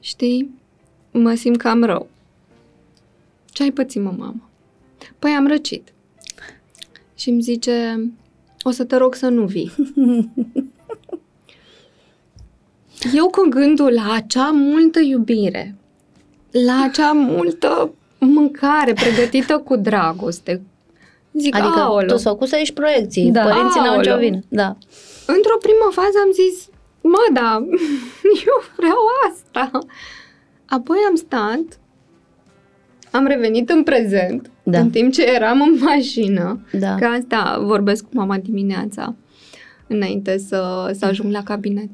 știi, mă simt cam rău. Ce ai pățit, mă, mama? Păi am răcit. Și îmi zice... O să te rog să nu vii. Eu cu gândul la acea multă iubire, la acea multă mâncare pregătită cu dragoste, zic, adică aolo. Tu s-au cus aici proiecții, da. Părinții n-au nicio vină. Da. Într-o primă fază am zis, mă, da, eu vreau asta. Apoi am stat, am revenit în prezent, da. În timp ce eram în mașină, da. Că asta vorbesc cu mama dimineața, înainte să, să ajung la cabinet.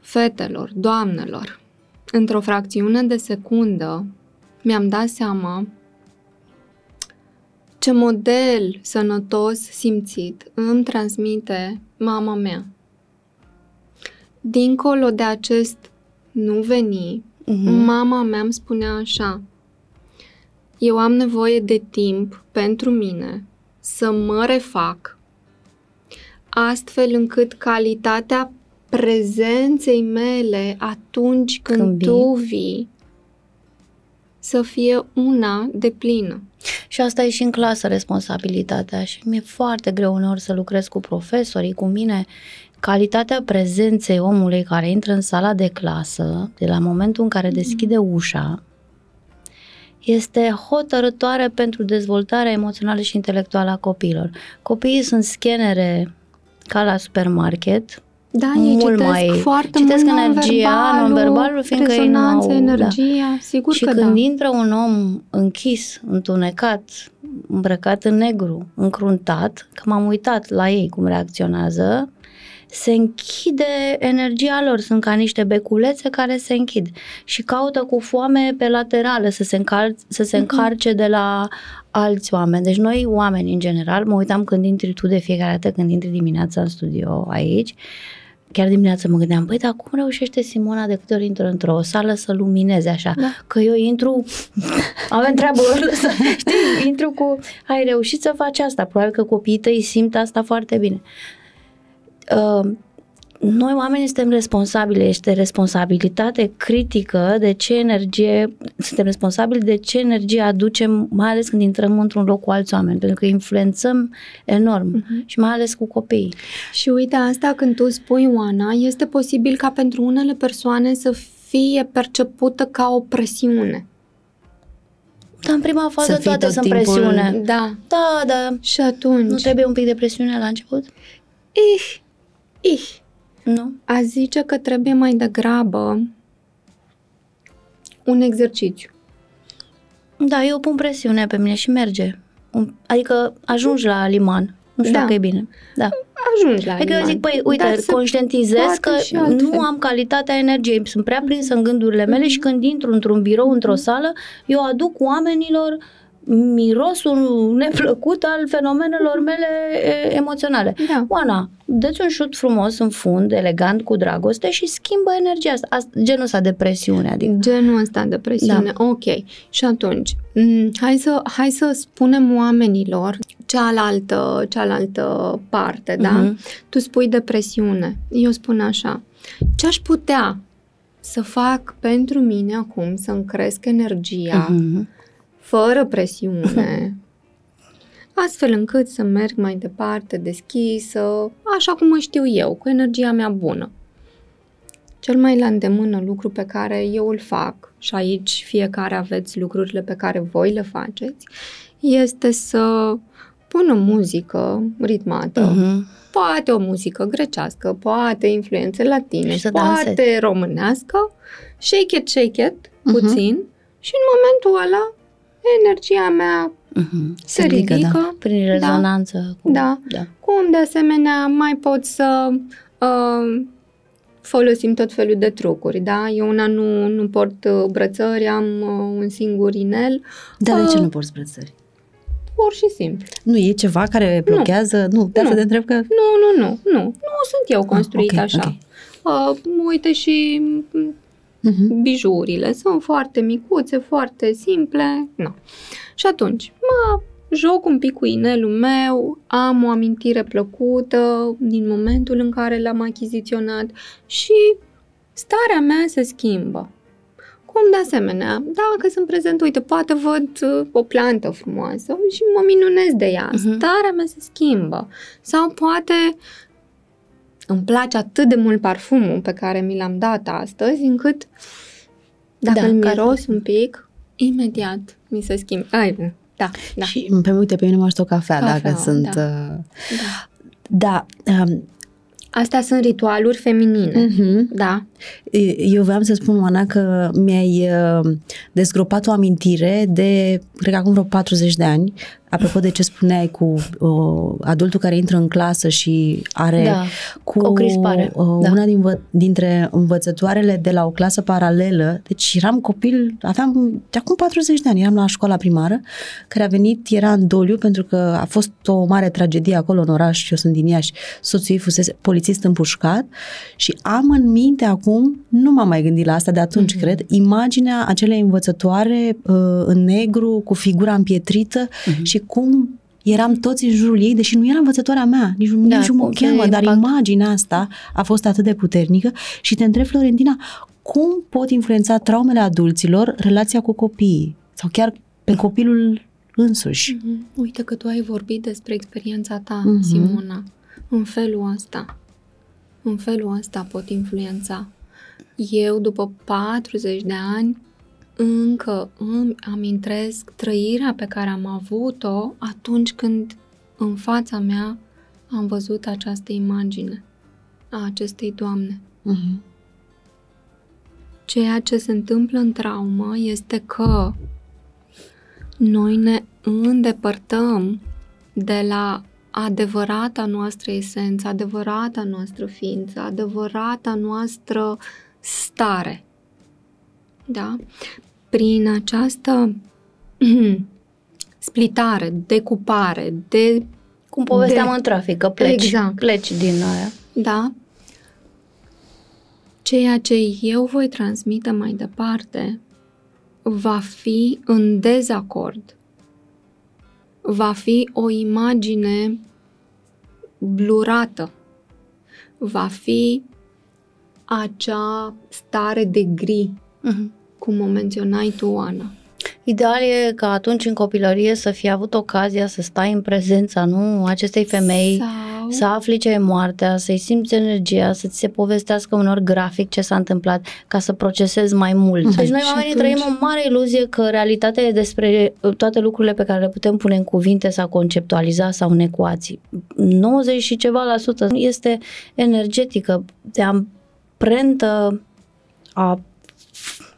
Fetelor, doamnelor, într-o fracțiune de secundă mi-am dat seama ce model sănătos simțit îmi transmite mama mea. Dincolo de acest nu veni, Uhum. Mama mea îmi spunea așa, eu am nevoie de timp pentru mine să mă refac, astfel încât calitatea prezenței mele atunci când, când tu vii să fie una deplină. Și asta e și în clasă responsabilitatea și mi-e foarte greu uneori să lucrez cu profesorii, cu mine. Calitatea prezenței omului care intră în sala de clasă, de la momentul în care deschide ușa, este hotărătoare pentru dezvoltarea emoțională și intelectuală a copiilor. Copiii sunt scanere ca la supermarket, da, mult citesc mai foarte citesc mult energia, non-verbalul, fiindcă ei nu energia, da. Sigur și că când da. Intră un om închis, întunecat, îmbrăcat în negru, încruntat, că m-am uitat la ei cum reacționează, se închide energia lor, sunt ca niște beculețe care se închid și caută cu foame pe laterală să se, încar- să se încarce de la alți oameni. Deci noi oameni în general, mă uitam când intri tu de fiecare dată, când intri dimineața în studio aici, chiar dimineața mă gândeam, băi, dar cum reușește Simona de câte ori intră într-o sală să lumineze așa? Da. Că eu intru, avem treabă, știi, intru cu, ai reușit să faci asta, probabil că copiii tăi simt asta foarte bine. Uh, noi oamenii suntem responsabili, este responsabilitate critică de ce energie, suntem responsabili de ce energie aducem, mai ales când intrăm într-un loc cu alți oameni, pentru că influențăm enorm uh-huh. și mai ales cu copiii. Și uite, asta când tu spui, Oana, este posibil ca pentru unele persoane să fie percepută ca o presiune. Dar în prima fază toate sunt timpul... presiune. Da. Da, da. Și atunci? Nu trebuie un pic de presiune la început? Ih, ih, nu. A zice că trebuie mai degrabă un exercițiu. Da, eu pun presiune pe mine și merge. Adică ajungi la liman. Nu știu da. Dacă e bine. Da. Ajungi la adică liman. Adică eu zic, păi, uite, dar conștientizez că nu am calitatea energiei. Sunt prea prinsă în gândurile mele mm-hmm. și când intru într-un birou, într-o sală, eu aduc oamenilor mirosul neplăcut al fenomenelor mele emoționale. Da. Oana, dă-ți un șut frumos în fund, elegant, cu dragoste și schimbă energia asta. Genul ăsta de presiune. Adică. Genul ăsta de presiune, da. Ok. Și atunci, m- hai, să, hai să spunem oamenilor cealaltă, cealaltă parte, da? Uh-huh. Tu spui depresiune. Eu spun așa, ce aș putea să fac pentru mine acum să-mi cresc energia uh-huh. fără presiune, astfel încât să merg mai departe, deschisă, așa cum știu eu, cu energia mea bună. Cel mai la îndemână lucru pe care eu îl fac, și aici fiecare aveți lucrurile pe care voi le faceți, este să pun o muzică ritmată, uh-huh. poate o muzică grecească, poate influențe latine, poate danse. Românească, shake it, shake it, uh-huh. puțin, și în momentul ăla energia mea uh-huh. se, se ridică, ridică da. Prin rezonanță. Da. Cu... da. da. Cum de asemenea mai pot să... Uh, folosim tot felul de trucuri, da? Eu una nu, nu port brățări, am uh, un singur inel. Dar uh, de ce nu porți brățări? Pur și simplu. Nu e ceva care blochează? Nu, nu de asta te întreb că... Nu, nu, nu, nu. Nu sunt eu construită ah, okay, așa. Okay. Uh, uite și uh-huh. bijurile. Sunt foarte micuțe, foarte simple. Nu. Și atunci, mă... joc un pic cu inelul meu, am o amintire plăcută din momentul în care l-am achiziționat și starea mea se schimbă. Cum de asemenea, dacă sunt prezent, uite, poate văd o plantă frumoasă și mă minunez de ea, starea mea se schimbă. Sau poate îmi place atât de mult parfumul pe care mi l-am dat astăzi, încât dacă da, îl miros că... un pic, imediat mi se schimbă. Ai, da, da. Și pe mine, uite, pe mine mă aștept o cafea, cafea dacă sunt... Da. Uh, da. da um, Astea sunt ritualuri feminine. Uh-huh. Da. Eu voiam să spun, Oana, că mi-ai uh, dezgropat o amintire de, cred că acum vreo patruzeci de ani, apropo de ce spuneai cu uh, adultul care intră în clasă și are da, cu o crispare. Uh, da. Una din vă- dintre învățătoarele de la o clasă paralelă, deci eram copil, aveam de acum patruzeci de ani, eram la școala primară, care a venit, era în doliu pentru că a fost o mare tragedie acolo în oraș, eu sunt din Iași, soțul ei fusese polițist împușcat și am în minte acum, nu m-am mai gândit la asta de atunci, mm-hmm. cred, imaginea acelei învățătoare uh, în negru, cu figura împietrită mm-hmm. și cum eram toți în jurul ei, deși nu era învățătoarea mea, nici da, nici mă cheamă, dar impact. Imaginea asta a fost atât de puternică și te întreb, Florentina, cum pot influența traumele adulților relația cu copiii sau chiar pe copilul însuși? Mm-hmm. Uite că tu ai vorbit despre experiența ta, mm-hmm. Simona, în felul ăsta. În felul ăsta pot influența. Eu, după patruzeci de ani, încă îmi amintesc trăirea pe care am avut-o atunci când în fața mea am văzut această imagine a acestei doamne. Uh-huh. Ceea ce se întâmplă în traumă este că noi ne îndepărtăm de la adevărata noastră esență, adevărata noastră ființă, adevărata noastră stare. Da? Prin această splitare, decupare, de... Cum povesteam de... în trafic, că pleci, exact. Pleci din aia. Da. Ceea ce eu voi transmite mai departe va fi în dezacord. Va fi o imagine blurată. Va fi acea stare de gri, uh-huh. cum o menționai tu, Ana. Ideal e ca atunci în copilărie să fi avut ocazia să stai în prezența, nu, acestei femei, sau... să afli ce e moartea, să-i simți energia, să-ți se povestească unor grafic ce s-a întâmplat, ca să procesezi mai mult. Deci noi oamenii atunci... trăim o mare iluzie că realitatea e despre toate lucrurile pe care le putem pune în cuvinte sau conceptualiza sau în ecuații. nouăzeci și ceva la sută este energetică, de amprentă a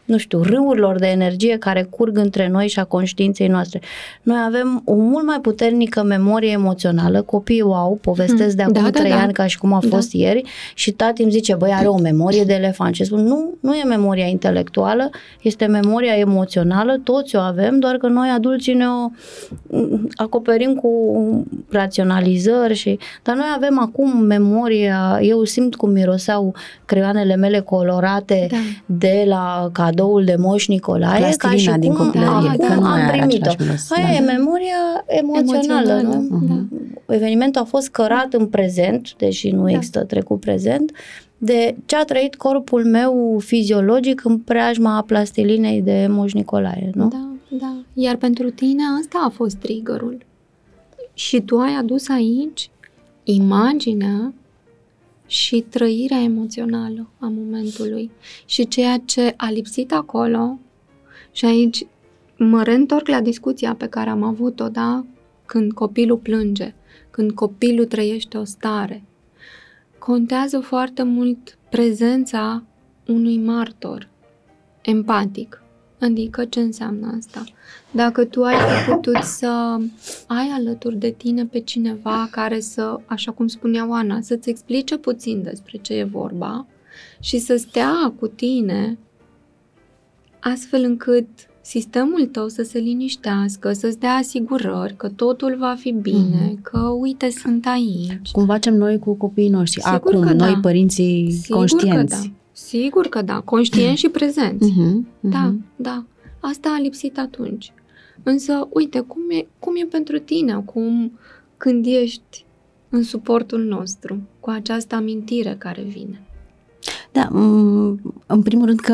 nu știu, râurilor de energie care curg între noi și a conștiinței noastre. Noi avem o mult mai puternică memorie emoțională, copiii o au, povestesc de acum da, trei da, da. ani ca și cum a fost da. ieri și tati îmi zice, băi, are o memorie de elefant și spun, nu, nu e memoria intelectuală, este memoria emoțională, toți o avem, doar că noi adulții ne o acoperim cu raționalizări și... Dar noi avem acum memoria, eu simt cum miroseau creioanele mele colorate da. de la cadou cadoul de Moș Nicolae, plastilina ca și cum din copilărie, acum că nu am primit-o. Aia da. E memoria emoțională, emoțională nu? Uh-huh. Da. Evenimentul a fost cărat în prezent, deși nu da. Există trecut prezent, de ce a trăit corpul meu fiziologic în preajma plastilinei de Moș Nicolae, nu? Da, da. Iar pentru tine asta a fost triggerul. Și tu ai adus aici imaginea și trăirea emoțională a momentului. Și ceea ce a lipsit acolo, și aici mă reîntorc la discuția pe care am avut-o, da? Când copilul plânge, când copilul trăiește o stare, contează foarte mult prezența unui martor empatic. Adică ce înseamnă asta? Dacă tu ai putut să ai alături de tine pe cineva care să, așa cum spunea Oana, să-ți explice puțin despre ce e vorba și să stea cu tine astfel încât sistemul tău să se liniștească, să-ți dea asigurări că totul va fi bine, că uite, sunt aici. Cum facem noi cu copiii noștri? Sigur Acum, noi da. Părinții Sigur conștienți. Că da. Sigur că da, conștient și prezent. Uh-huh, uh-huh. Da, da. Asta a lipsit atunci. Însă, uite, cum e, cum e pentru tine acum când ești în suportul nostru, cu această amintire care vine? Da, în primul rând că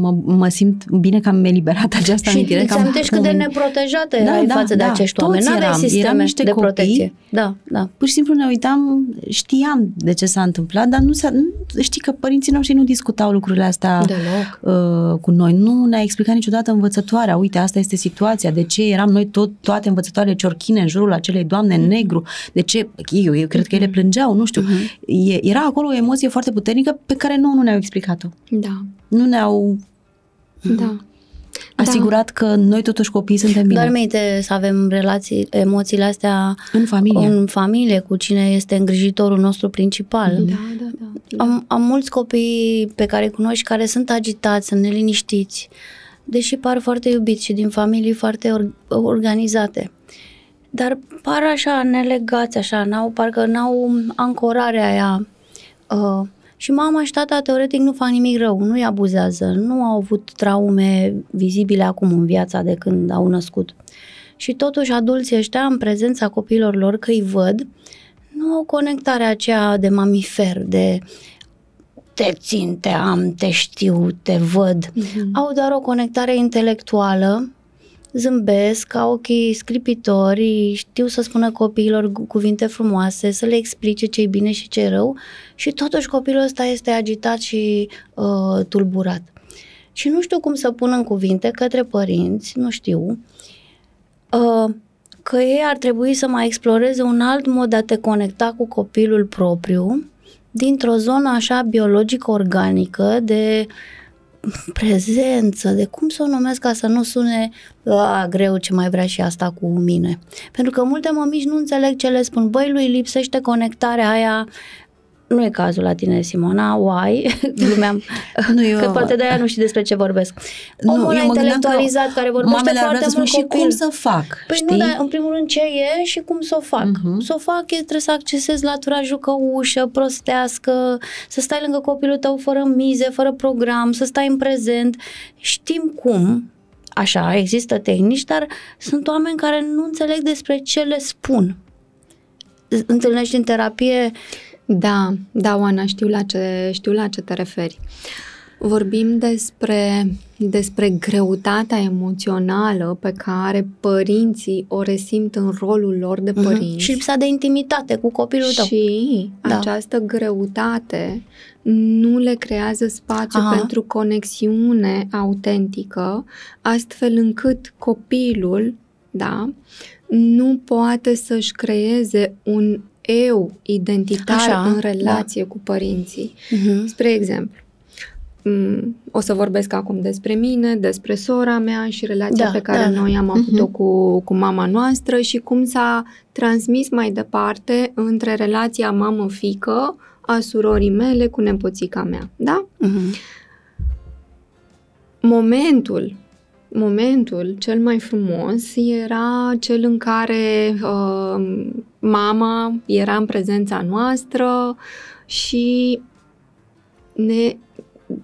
mă, mă simt bine că am eliberat această amintire. Și te amintești cât de neprotejată da, erai da, față da, de acești oameni. Nu aveai sisteme de copii, protecție. Da, da. Pur și simplu ne uitam, știam de ce s-a întâmplat, dar nu, s-a, nu știi că părinții noștri nu discutau lucrurile astea uh, cu noi. Nu ne-a explicat niciodată învățătoarea. Uite, asta este situația. De ce eram noi tot, toate învățătoarele ciorchine în jurul acelei doamne mm. negru? De ce? Eu, eu cred mm-hmm. că ele plângeau, nu știu. Mm-hmm. E, era acolo o emoție foarte puternică pe care nu, nu ne-au explicat-o. Da. Nu ne-au da. Asigurat da. Că noi totuși copiii suntem bine. Doar minte să avem relații, emoțiile astea în familie. În familie, cu cine este îngrijitorul nostru principal. Da, da, da. Am, am mulți copii pe care îi cunoști care sunt agitați, sunt neliniștiți, deși par foarte iubiți și din familii foarte or, organizate. Dar par așa nelegați, așa, n-au, parcă n-au ancorarea aia uh, și mama și tata teoretic nu fac nimic rău, nu-i abuzează, nu au avut traume vizibile acum în viața de când au născut. Și totuși adulții ăștia, în prezența copiilor lor, că îi văd, nu au conectarea aceea de mamifer, de te țin, te am, te știu, te văd. Mm-hmm. Au doar o conectare intelectuală, zâmbesc, au ochii sclipitori, știu să spună copiilor cuvinte frumoase, să le explice ce-i bine și ce-i rău și totuși copilul ăsta este agitat și uh, tulburat. Și nu știu cum să pun în cuvinte către părinți, nu știu, uh, că ei ar trebui să mai exploreze un alt mod de a te conecta cu copilul propriu dintr-o zonă așa biologic-organică de prezență, de cum să o numesc ca să nu sune a, greu ce mai vrea și asta cu mine. Pentru că multe mămici nu înțeleg ce le spun. Băi, lui lipsește conectarea aia. Nu e cazul la tine, Simona, why? Glumeam. Nu, eu... Că poate de aia nu știi despre ce vorbesc. Omul nu, intelectualizat care vorbește foarte mult și copil. Cum să fac? Păi știi? Nu, dar în primul rând ce e și cum să o fac. Uh-huh. Să o fac e trebuie să accesezi latura jucăușă, prostească, să stai lângă copilul tău fără mize, fără program, să stai în prezent. Știm cum, așa, există tehnici, dar sunt oameni care nu înțeleg despre ce le spun. Întâlnești în terapie... Da, da, Oana, știu la ce, știu la ce te referi. Vorbim despre, despre greutatea emoțională pe care părinții o resimt în rolul lor de părinți. Uh-huh. Și lipsa de intimitate cu copilul tău. Și da. Această greutate nu le creează spațiu Aha. pentru conexiune autentică, astfel încât copilul, da, nu poate să-și creeze un eu identitar Așa, în relație da. Cu părinții. Uh-huh. Spre exemplu, o să vorbesc acum despre mine, despre sora mea și relația da, pe care da, noi am avut-o uh-huh. cu, cu mama noastră și cum s-a transmis mai departe între relația mamă-fică a surorii mele cu nepoțica mea. Da? Uh-huh. Momentul Momentul cel mai frumos era cel în care uh, mama era în prezența noastră și ne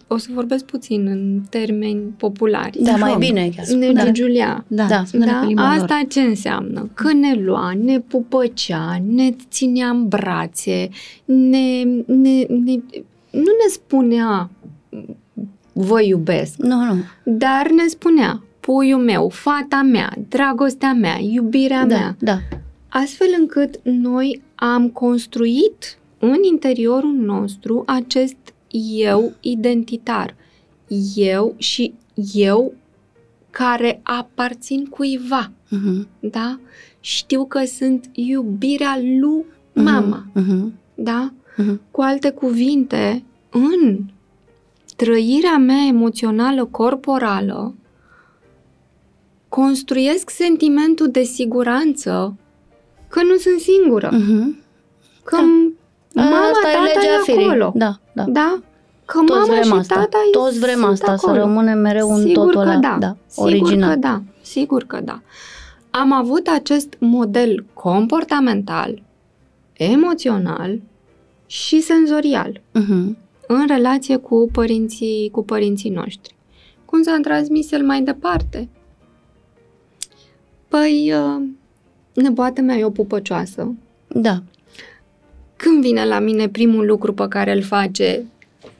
o să vorbesc puțin în termeni populari. Da, mai bine chiar. Ne giugiulea. Da, da, da? Asta ce înseamnă? Că ne lua, ne pupăcea, ne ținea în brațe, ne, ne, ne, nu ne spunea vă iubesc, nu, nu. Dar ne spunea puiul meu, fata mea, dragostea mea, iubirea da, mea. Da. Astfel încât noi am construit în interiorul nostru acest eu identitar. Eu și eu care aparțin cuiva. Uh-huh. Da? Știu că sunt iubirea lui mama. Uh-huh. Da? Uh-huh. Cu alte cuvinte, în trăirea mea emoțională, corporală, construiesc sentimentul de siguranță că nu sunt singură. Uh-huh. Că da. mama, asta tata e acolo. Da, da. Da? Că toți mama și asta. tata Toți vrem asta, acolo. Să rămânem mereu în Sigur totul ăla. Da. Da. Original. Sigur că da. Sigur că da. Am avut acest model comportamental, emoțional și senzorial uh-huh. în relație cu părinții, cu părinții noștri. Cum s-a transmis el mai departe? Păi, neboată mea e o pupăcioasă. Da. Când vine la mine, primul lucru pe care îl face,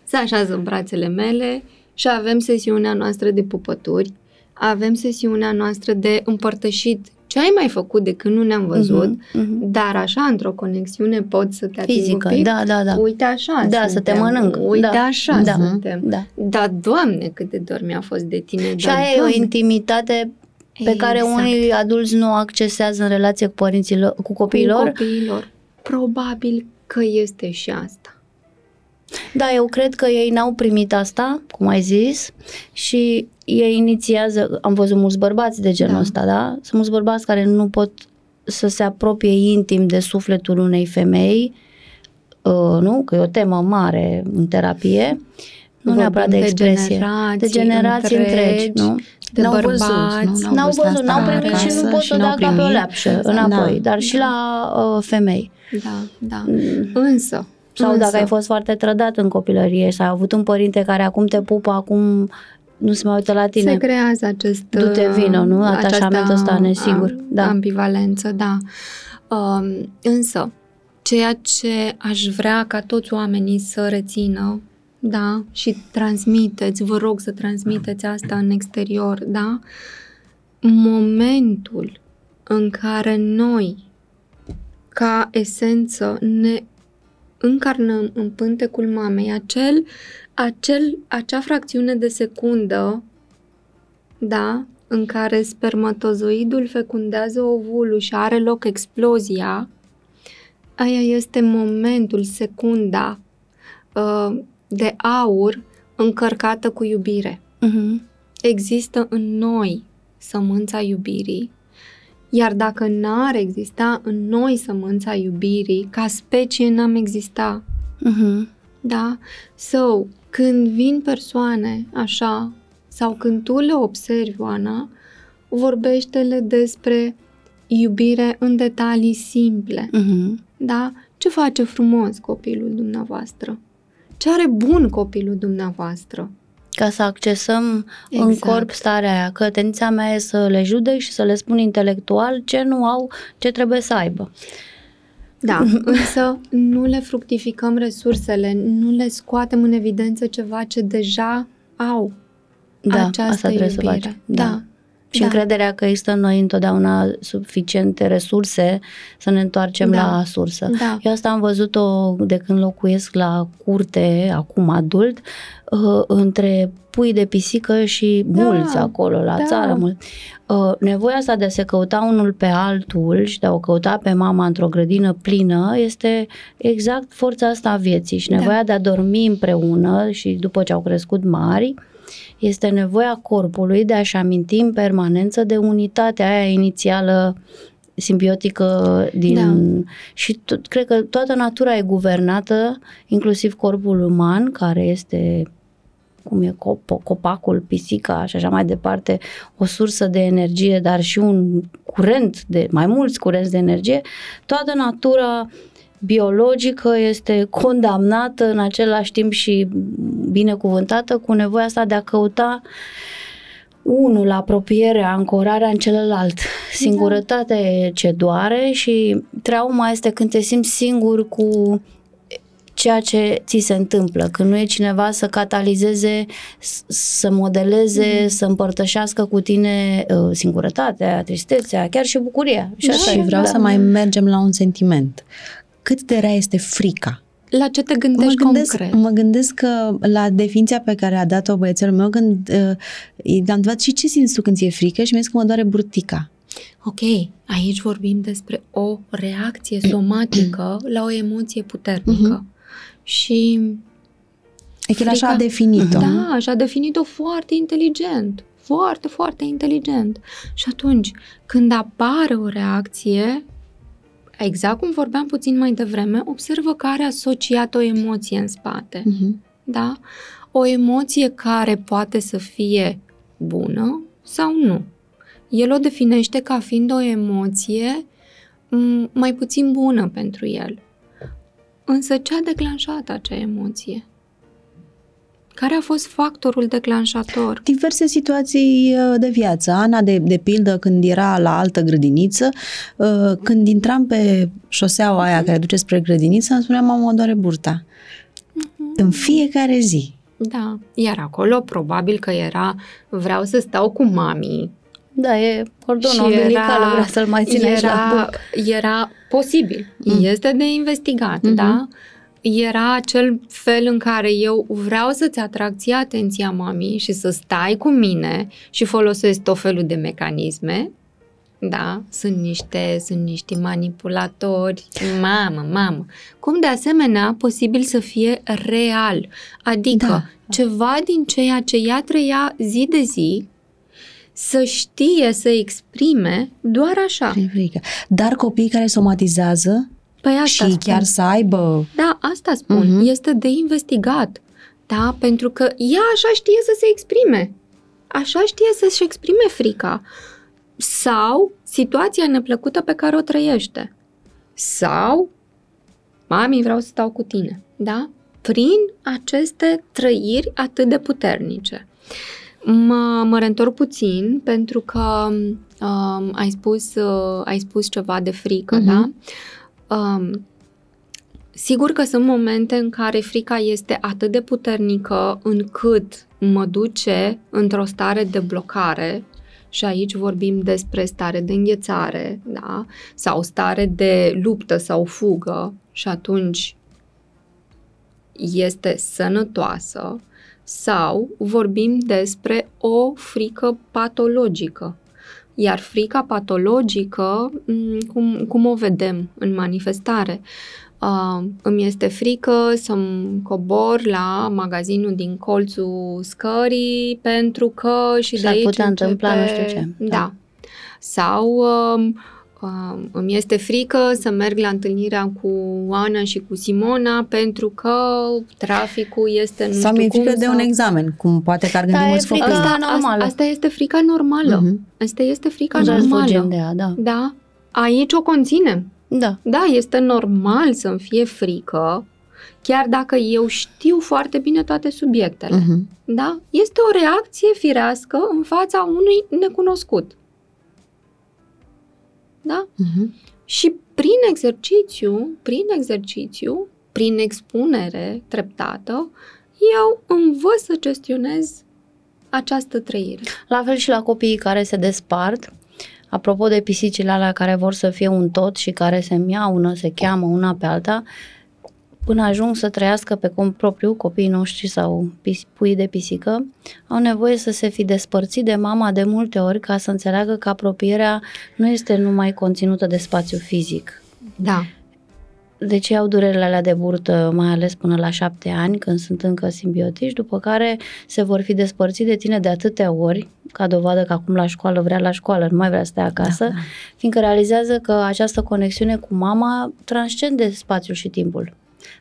se așează în brațele mele și avem sesiunea noastră de pupături, avem sesiunea noastră de împărtășit ce ai mai făcut de când nu ne-am văzut, uh-huh, uh-huh. dar așa, într-o conexiune, pot să te ating un pic. Da, da, da. Uite așa Da, suntem. Să te mănânc. Uite da. așa da. suntem. Da. Da, Doamne, cât de dor mi-a fost de tine. Și aia e o intimitate pe exact. care unii adulți nu o accesează în relație cu părinților, cu copiilor. Cu copiilor. Probabil că este și asta. Da, eu cred că ei n-au primit asta, cum ai zis, și ei inițiază, am văzut mulți bărbați de genul da. ăsta, da? Sunt mulți bărbați care nu pot să se apropie intim de sufletul unei femei, uh, nu? Că e o temă mare în terapie, nu Vorbim neapărat de expresie. Generații de generații întregi, nu? De n-au bărbați, văzut, nu? N-au văzut, n-au primit și nu pot să dea ca pe o leapșă înapoi, da, dar da. și la uh, femei. Da, da. Însă. Sau însă. dacă ai fost foarte trădat în copilărie și ai avut un părinte care acum te pupă, acum nu se mai uită la tine. Se creează acest... Du-te vină, nu? Atașamentul ăsta nesigur. Am, da. Ambivalență, da. Um, însă, ceea ce aș vrea ca toți oamenii să rețină, da, și transmiteți, vă rog să transmiteți asta în exterior, da? Momentul în care noi, ca esență, ne încarnăm în pântecul mamei, acel, acel, acea fracțiune de secundă, da, în care spermatozoidul fecundează ovulul și are loc explozia, aia este momentul, secunda uh, de aur încărcată cu iubire. Uh-huh. Există în noi sămânța iubirii, iar dacă n-ar exista în noi sămânța iubirii, ca specie n-am exista. Uh-huh. Da? So, când vin persoane așa, sau când tu le observi, Oana, vorbește-le despre iubire în detalii simple. Uh-huh. Da? Ce face frumos copilul dumneavoastră? Ce are bun copilul dumneavoastră? Ca să accesăm exact. în corp starea aia, că tendința mea e să le judec și să le spun intelectual ce nu au, ce trebuie să aibă. Da, însă nu le fructificăm resursele, nu le scoatem în evidență ceva ce deja au. Da, această asta trebuie iubire. Să faci. Da. da. Și da. încrederea că există în noi întotdeauna suficiente resurse să ne întoarcem da. la sursă. Da. Eu asta am văzut-o de când locuiesc la curte, acum adult, între pui de pisică și mulți da. acolo, la da. țară mult. Nevoia asta de a se căuta unul pe altul și de a o căuta pe mama într-o grădină plină este exact forța asta a vieții și nevoia da. de a dormi împreună și după ce au crescut mari. Este nevoia corpului de a-și aminti în permanență de unitatea aia inițială simbiotică din... Da. Și tot, cred că toată natura e guvernată, inclusiv corpul uman, care este, cum e cop- copacul, pisica și așa mai departe, o sursă de energie, dar și un curent, de mai mulți curenți de energie. Toată natura biologică este condamnată în același timp și binecuvântată cu nevoia asta de a căuta unul, apropierea, ancorarea în celălalt. Singurătatea e ce doare și trauma este când te simți singur cu ceea ce ți se întâmplă, când nu e cineva să catalizeze, să modeleze, mm. să împărtășească cu tine uh, singurătatea, tristețea, chiar și bucuria. Și da, așa și vreau da. să mai mergem la un sentiment. Cât de rea este frica? La ce te gândești mă gândesc, concret? Mă gândesc că la definiția pe care a dat-o băiețelul meu, când uh, i-am întrebat și ce simți tu când ți-e frică și mi-a zis că mă doare burtica. Ok, aici vorbim despre o reacție somatică la o emoție puternică. Mm-hmm. Și e că așa a definit-o. Da, așa a definit-o foarte inteligent. Foarte, foarte inteligent. Și atunci, când apare o reacție, exact cum vorbeam puțin mai devreme, observă că are asociat o emoție în spate. Uh-huh. Da? O emoție care poate să fie bună sau nu. El o definește ca fiind o emoție m- mai puțin bună pentru el. Însă ce a declanșat acea emoție? Care a fost factorul declanșator? Diverse situații de viață. Ana, de, de pildă, când era la altă grădiniță, când intram pe șoseaua aia care duce spre grădiniță, îmi spunea, mamă, mă doare burta. Uh-huh. În fiecare zi. Da, iar acolo probabil că era, vreau să stau cu mami. Da, e cordonul umbilical, vrea să-l mai ține era, la buc. Era posibil, mm. este de investigat, mm-hmm. da? Era acel fel în care eu vreau să-ți atrag ție atenția mamii și să stai cu mine și folosesc tot felul de mecanisme, da? Sunt niște, sunt niște manipulatori, mamă, mamă. Cum de asemenea posibil să fie real, adică da. ceva din ceea ce ea trăia zi de zi, să știe, să exprime doar așa. Dar copiii care somatizează păi asta și spun. Chiar să aibă... Da, asta spun. Uh-huh. Este de investigat. Da? Pentru că ea așa știe să se exprime. Așa știe să-și exprime frica. Sau situația neplăcută pe care o trăiește. Sau mami, vreau să stau cu tine. Da? Prin aceste trăiri atât de puternice. Mă, mă reîntorc puțin pentru că um, ai, spus, uh, ai spus ceva de frică, uh-huh. da? Um, sigur că sunt momente în care frica este atât de puternică încât mă duce într-o stare de blocare și aici vorbim despre stare de înghețare, da? Sau stare de luptă sau fugă și atunci este sănătoasă. Sau vorbim despre o frică patologică. Iar frica patologică, cum, cum o vedem în manifestare? Uh, îmi este frică să-mi cobor la magazinul din colțul scării pentru că și de aici s-ar putea întâmpla nu știu ce. Da. da. Sau uh, uh, îmi este frică să merg la întâlnirea cu Ana și cu Simona pentru că traficul este nu sau știu mi-e cum. Sau mi-e frică de un examen, cum poate că ar gândi mulți copii. Asta, asta este frica normală. Uh-huh. Asta este frica Când normală. Ea, da. da. Aici o conținem. Da. Da, este normal să-mi fie frică, chiar dacă eu știu foarte bine toate subiectele. Uh-huh. Da? Este o reacție firească în fața unui necunoscut. Da? Uh-huh. Și prin exercițiu, prin exercițiu, prin expunere treptată, eu învăț să gestionez această trăire. La fel și la copiii care se despart, apropo de pisicile alea care vor să fie un tot și care se miaună, se cheamă una pe alta, până ajung să trăiască pe cont propriu, copiii noștri sau puii de pisică, au nevoie să se fi despărțit de mama de multe ori ca să înțeleagă că apropierea nu este numai conținută de spațiu fizic. Da. Deci au durerile alea de burtă, mai ales până la șapte ani, când sunt încă simbiotici, după care se vor fi despărțit de tine de atâtea ori, ca dovadă că acum la școală vrea la școală, nu mai vrea să stea acasă, da, da. fiindcă realizează că această conexiune cu mama transcende spațiul și timpul.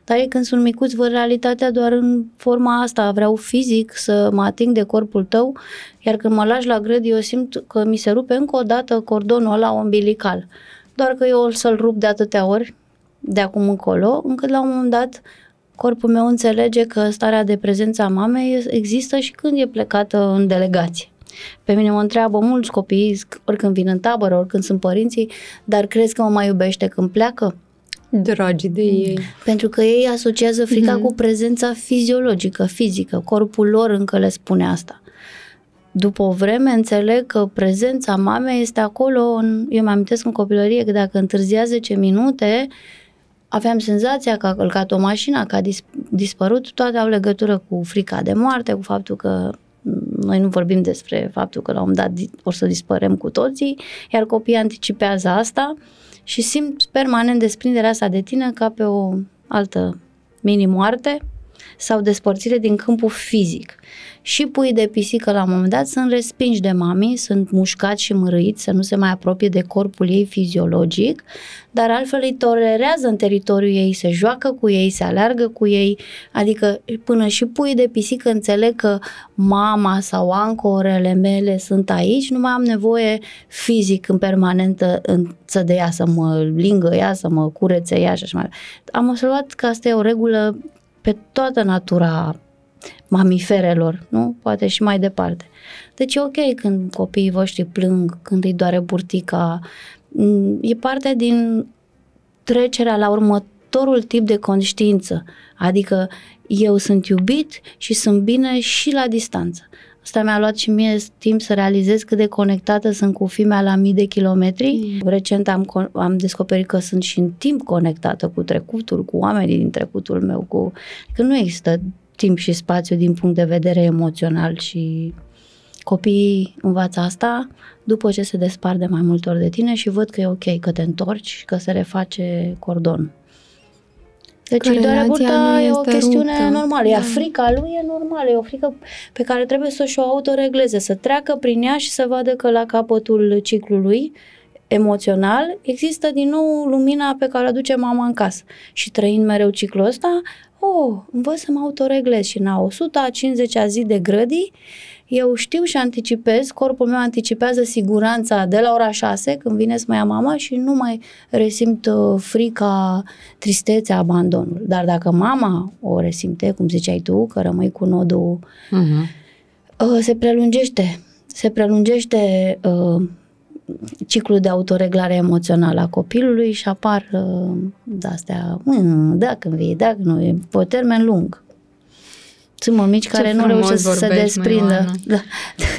Dar ei când sunt micuți văd realitatea doar în forma asta, vreau fizic să mă ating de corpul tău, iar când mă lași la grădi eu simt că mi se rupe încă o dată cordonul ăla umbilical. Doar că eu o să-l rup de atâtea ori, de acum încolo, încât la un moment dat corpul meu înțelege că starea de prezență a mamei există și când e plecată în delegație. Pe mine mă întreabă mulți copii, oricând vin în tabără, oricând sunt părinții, dar crezi că mă mai iubește când pleacă? Dragi de ei. Pentru că ei asociază frica mm-hmm. cu prezența fiziologică, fizică. Corpul lor încă le spune asta. După o vreme înțeleg că prezența mamei este acolo. În... Eu mi-amintesc în copilărie că dacă întârzia zece minute, aveam senzația că a călcat o mașină, că a dis- dispărut. Toate au legătură cu frica de moarte, cu faptul că noi nu vorbim despre faptul că la un moment dat o să dispărem cu toții, iar copiii anticipează asta și simt permanent desprinderea asta de tine ca pe o altă mini-moarte sau despărțire din câmpul fizic. Și pui de pisică la un moment dat sunt respinși de mami, sunt mușcați și mărâiți, să nu se mai apropie de corpul ei fiziologic, dar altfel îi tolerează în teritoriul ei, se joacă cu ei, se aleargă cu ei, adică până și pui de pisică înțeleg că mama sau ancorele mele sunt aici, nu mai am nevoie fizic în permanentă să de ea, să mă lingă ea, să mă curețe ea și așa mai. Am observat că asta e o regulă pe toată natura mamiferelor, nu? Poate și mai departe. Deci e ok când copiii voștri plâng, când îi doare burtica. E parte din trecerea la următorul tip de conștiință. Adică eu sunt iubit și sunt bine și la distanță. Asta mi-a luat și mie timp să realizez cât de conectată sunt cu fiimea la mii de kilometri. Mm. Recent am, am descoperit că sunt și în timp conectată cu trecutul, cu oamenii din trecutul meu, cu... că nu există timp și spațiu din punct de vedere emoțional și copiii învață asta după ce se despart de mai multe ori de tine și văd că e ok, că te întorci și că se reface cordonul. Deci doarea burta e o chestiune ruptă. Normală, iar da. Frica lui e normală, e o frică pe care trebuie să și-o autoregleze, să treacă prin ea și să vadă că la capătul ciclului emoțional există din nou lumina pe care o aduce mama în casă. Și trăind mereu ciclul ăsta, oh, învăț să mă autoreglez și la o sută cincizecea zi de grădii eu știu și anticipez, corpul meu anticipează siguranța de la ora șase când vine să mă ia mama și nu mai resimt frica, tristețea, abandonul. Dar dacă mama o resimte, cum ziceai tu, că rămâi cu nodul, uh-huh. se prelungește, se prelungește uh, ciclul de autoreglare emoțională a copilului și apar uh, de-astea, dacă vii, dacă nu, e pe termen lung. Sunt mămici care nu reușesc să se desprindă. Da,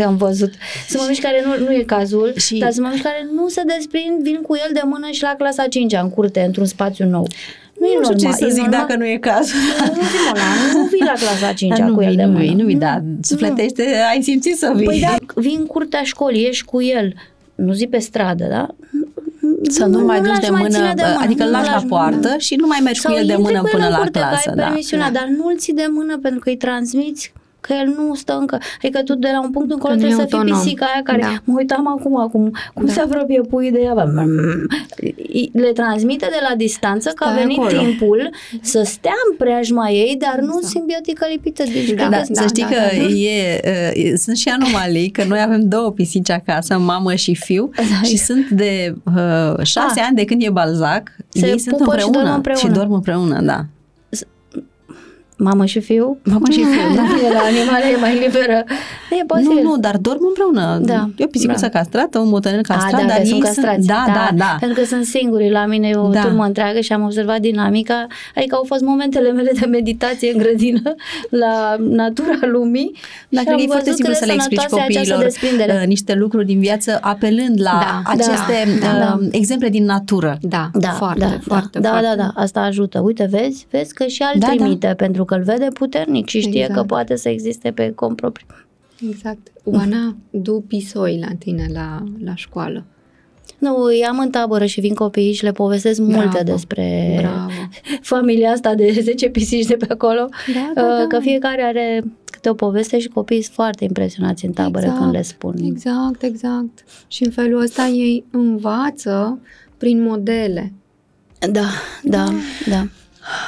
am văzut. Sunt mămici care nu, nu e cazul, și... dar sunt mămici care nu se desprind, vin cu el de mână și la clasa a cincea în curte, într-un spațiu nou. Nu, nu știu normal. Ce să e zic normal? Dacă nu e cazul. Nu, nu, nu, nu vii la clasa a cincea cu el de mână. Nu vii, nu vii, da, sufletește, ai simțit să vii. Păi da, vii în curtea școlii, ești cu el, nu zi pe stradă, da? Să nu, nu mai duci de mână, de mână, adică îl lași la poartă și nu mai mergi sau cu el de mână până, până la curte, clasă. Da. Permisiunea, da. Dar nu îl ții de mână pentru că îi transmiți că el nu stă încă. Adică tu de la un punct încolo trebuie să fii pisica aia care da. Mă uitam acum, acum cum da. Se apropie puii de ea. Le transmite de la distanță că stai a venit acolo. Timpul să stea în preajma ei, dar nu da. Simbiotică lipită. Deci da, da, să știi da, că da, da. E, uh, sunt și anomalii, că noi avem două pisici acasă, mamă și fiu, da, și e. Sunt de uh, șase da. Ani de când e Balzac, se ei sunt împreună și dorm împreună. Și dorm împreună, da. Mamă și fiu? Mamă și fiu, da. La animale mai liberă. E posibil. Nu, nu, dar dorm împreună. Da. E o pisicuță da. Castrată, un motanel castrat, A, da, dar ei sunt castrați. Da, da, da, da. Pentru că sunt singuri la mine, o da. Turmă întreagă și am observat dinamica. Adică au fost momentele mele de meditație în grădină, la natura lumii. Dar cred că e foarte simplu să le explici copiilor niște lucruri din viață, apelând la da, aceste da, da, uh, exemple din natură. Da, da, foarte, da, foarte, da, foarte. Da, da, da, asta ajută. Uite, vezi, vezi că și al trimite pentru că îl vede puternic și știe exact. Că poate să existe pe cont propriu. Exact. Oana, du pisoi la tine la, la școală. Nu, i-am în tabără și vin copiii și le povestesc bravo, multe despre bravo. Familia asta de zece pisici de pe acolo, da, da, da. Că fiecare are câte o poveste și copiii sunt foarte impresionați în tabără exact, când le spun. Exact, exact. Și în felul ăsta ei învață prin modele. Da, da, da.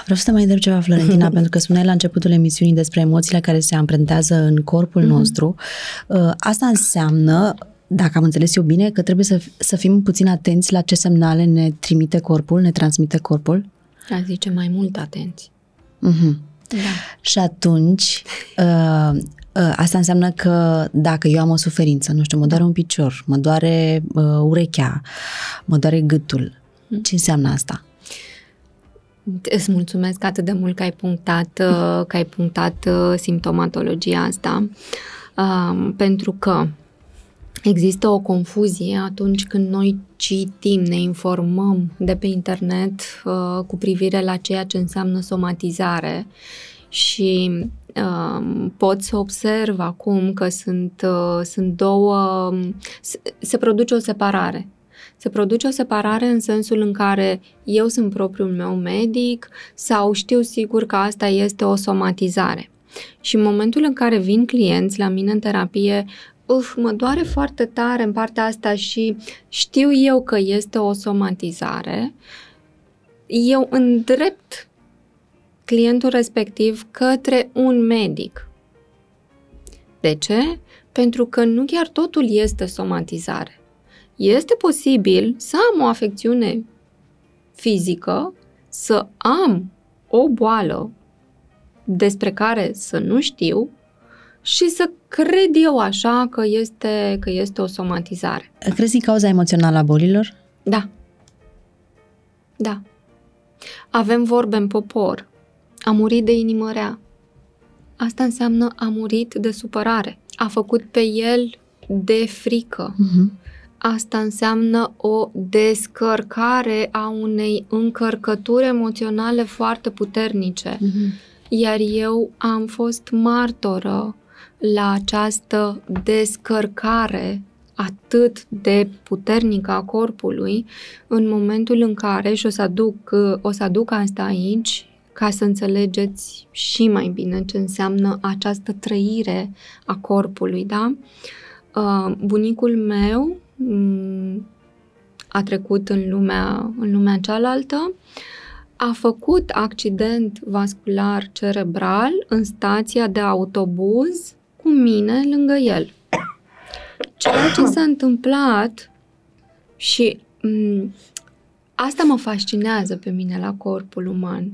Vreau să te mai întreb ceva, Florentina, pentru că spuneai la începutul emisiunii despre emoțiile care se amprentează în corpul mm-hmm. nostru. Asta înseamnă, dacă am înțeles eu bine, că trebuie să, să fim puțin atenți la ce semnale ne trimite corpul, ne transmite corpul? Aș zice mai mult atenți. Mm-hmm. Da. Și atunci, uh, uh, asta înseamnă că dacă eu am o suferință, nu știu, mă doare un picior, mă doare uh, urechea, mă doare gâtul, mm. ce înseamnă asta? Îți mulțumesc atât de mult că ai punctat, uh, că ai punctat uh, simptomatologia asta, uh, pentru că există o confuzie atunci când noi citim, ne informăm de pe internet uh, cu privire la ceea ce înseamnă somatizare și uh, pot să observ acum că sunt, uh, sunt două, se, se produce o separare. Se produce o separare în sensul în care eu sunt propriul meu medic sau știu sigur că asta este o somatizare. Și în momentul în care vin clienți la mine în terapie, Uf, mă doare foarte tare în partea asta și știu eu că este o somatizare, eu îndrept clientul respectiv către un medic. De ce? Pentru că nu chiar totul este somatizare. Este posibil să am o afecțiune fizică, să am o boală despre care să nu știu, și să cred eu așa că este, că este o somatizare. Crezi în cauza emoțională a bolilor? Da. Da. Avem vorbe în popor. A murit de inimă rea. Asta înseamnă a murit de supărare. A făcut pe el de frică. Uh-huh. Asta înseamnă o descărcare a unei încărcături emoționale foarte puternice. Uh-huh. Iar eu am fost martoră la această descărcare atât de puternică a corpului în momentul în care, și o să aduc, o să aduc asta aici ca să înțelegeți și mai bine ce înseamnă această trăire a corpului, da? Bunicul meu a trecut în lumea, în lumea cealaltă, a făcut accident vascular cerebral în stația de autobuz cu mine lângă el. Ceea ce s-a întâmplat și m- asta mă fascinează pe mine la corpul uman.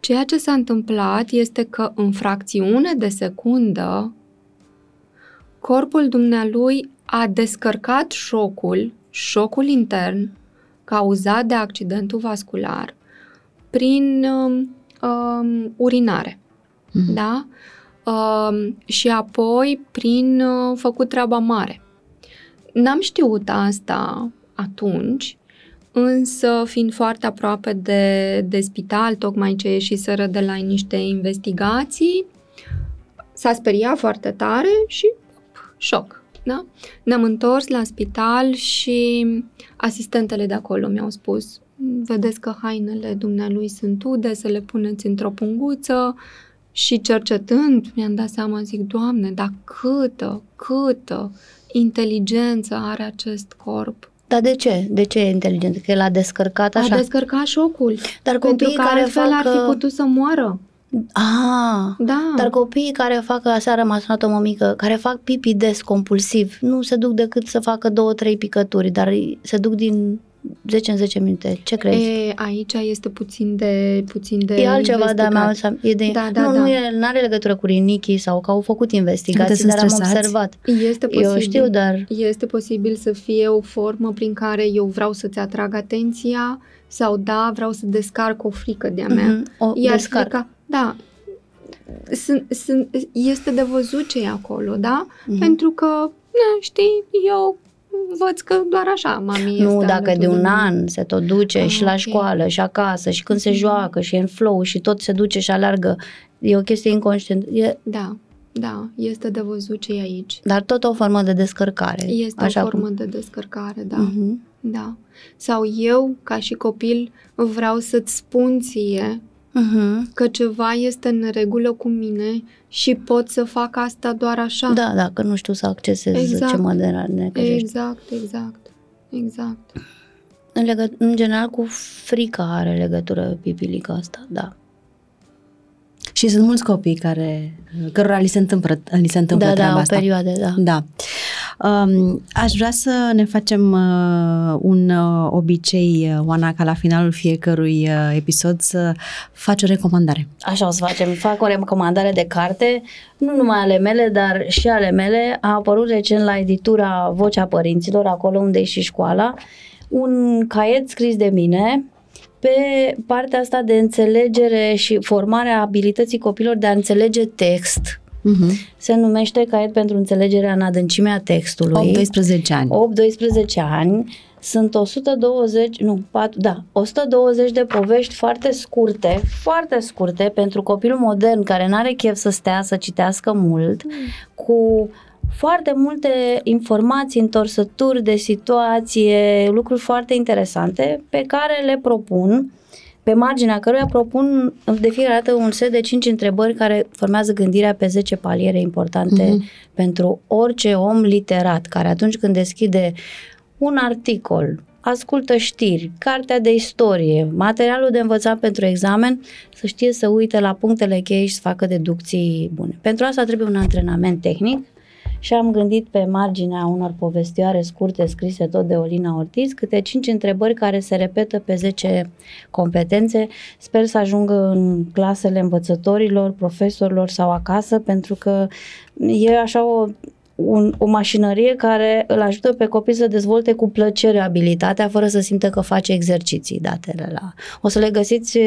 Ceea ce s-a întâmplat este că în fracțiune de secundă corpul dumnealui a descărcat șocul, șocul intern cauzat de accidentul vascular prin um, urinare, mm-hmm. da? Um, și apoi prin uh, făcut treaba mare. N-am știut asta atunci, însă fiind foarte aproape de, de spital, tocmai ce ieșiseră de la niște investigații, s-a speriat foarte tare și șoc, da? Ne-am întors la spital și asistentele de acolo mi-au spus: vedeți că hainele dumnealui sunt ude, să le puneți într-o punguță. Și cercetând, mi-am dat seama, zic, Doamne, dar câtă, câtă inteligență are acest corp. Dar de ce? De ce e inteligent? Că el a descărcat așa? A descărcat șocul. Dar copiii care altfel fac... ar fi putut să moară. Ah, da. Dar copiii care fac, aseară m-a sunat o mămică, care fac pipi des, compulsiv, nu se duc decât să facă două, trei picături, dar se duc din... zece în zece minute. Ce crezi? E, aici este puțin de puțin de e altceva, da, mea, e de, da, da, nu, da. Nu e, n-are legătură cu rinichii sau că au făcut investigații, dar am observat. Este posibil, eu știu, dar... Este posibil să fie o formă prin care eu vreau să-ți atrag atenția sau da, vreau să descarc o frică de-a mea. Mm-hmm, o Iar descarc. Frica, da, sunt, sunt, este de văzut ce e acolo, da? Mm-hmm. Pentru că, na, știi, eu... văd că doar așa mami este. Nu, dacă de un an se tot duce ah, și la okay. școală și acasă și când se joacă și e în flow și tot se duce și alergă, e o chestie inconștientă. E... Da, da, este de văzut ce e aici. Dar tot o formă de descărcare. Este așa o formă cum... de descărcare, da. Uh-huh. Da. Sau eu, ca și copil, vreau să-ți spun ție uh-huh. că ceva este în regulă cu mine și pot să fac asta doar așa. Da, dacă nu știu să accesez exact. Ce mă necăjește. Exact, exact, exact. În, legă- în general cu frica are legătură pipilica asta, da. Și sunt mulți copii care, cărora li se întâmplă, li se întâmplă da, treaba da, asta. Da, da, o perioadă, da. Da. Aș vrea să ne facem un obicei, Oana, ca la finalul fiecărui episod să faci o recomandare. Așa o să facem. Fac o recomandare de carte, nu numai ale mele, dar și ale mele. A apărut recent la editura Vocea Părinților, acolo unde e și școala, un caiet scris de mine pe partea asta de înțelegere și formarea abilității copilor de a înțelege text. Uh-huh. Se numește Caiet pentru înțelegerea în adâncimea textului. opt doisprezece ani. opt doisprezece ani. Sunt o sută douăzeci, nu, patru, da, o sută douăzeci de povești foarte scurte, foarte scurte pentru copilul modern care n-are chef să stea să citească mult, mm. cu foarte multe informații, întorsături de situație, lucruri foarte interesante pe care le propun, pe marginea căruia propun de fiecare dată un set de cinci întrebări care formează gândirea pe zece paliere importante mm-hmm. pentru orice om literat, care atunci când deschide un articol, ascultă știri, cartea de istorie, materialul de învățat pentru examen, să știe să uite la punctele cheie și să facă deducții bune. Pentru asta trebuie un antrenament tehnic și am gândit pe marginea unor povestioare scurte scrise tot de Olina Ortiz câte cinci întrebări care se repetă pe zece competențe. Sper să ajungă în clasele învățătorilor, profesorilor sau acasă, pentru că e așa o... Un, o mașinărie care îl ajută pe copii să dezvolte cu plăcere abilitatea fără să simtă că face exerciții datele la. O să le găsiți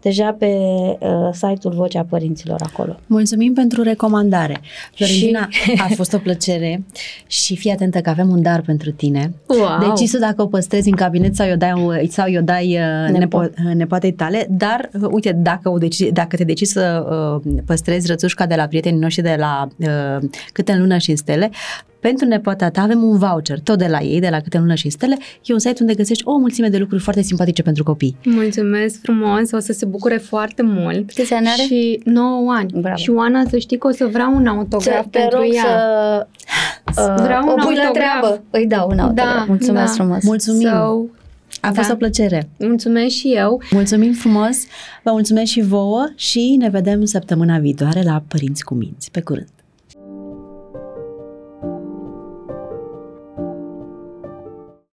deja pe uh, site-ul Vocea Părinților acolo. Mulțumim pentru recomandare. Florentina, și... a fost o plăcere și fii atentă că avem un dar pentru tine. Wow. Decisul dacă o păstrezi în cabinet sau i-o dai, sau i-o dai uh, nepo- nepoatei tale, dar uh, uite, dacă, o deci, dacă te decizi să uh, păstrezi rățușca de la prietenii noștri de la uh, Câte în Lună și Stele, pentru nepoata ta avem un voucher tot de la ei, de la Câte Lună și Stele. E un site unde găsești o mulțime de lucruri foarte simpatice pentru copii. Mulțumesc frumos, o să se bucure foarte mult. Câți ani are? Și nouă ani. Bravo. Și Oana, să știi că o să vreau un autograf pentru ea. Să... Uh, vreau o un pui autograf. La treabă. Îi dau un autograf. Da, mulțumesc da. frumos. Mulțumim. So... A da. fost o plăcere. Mulțumesc și eu. Mulțumim frumos. Vă mulțumesc și vouă și ne vedem săptămâna viitoare la Părinți CuMinți. Pe curând.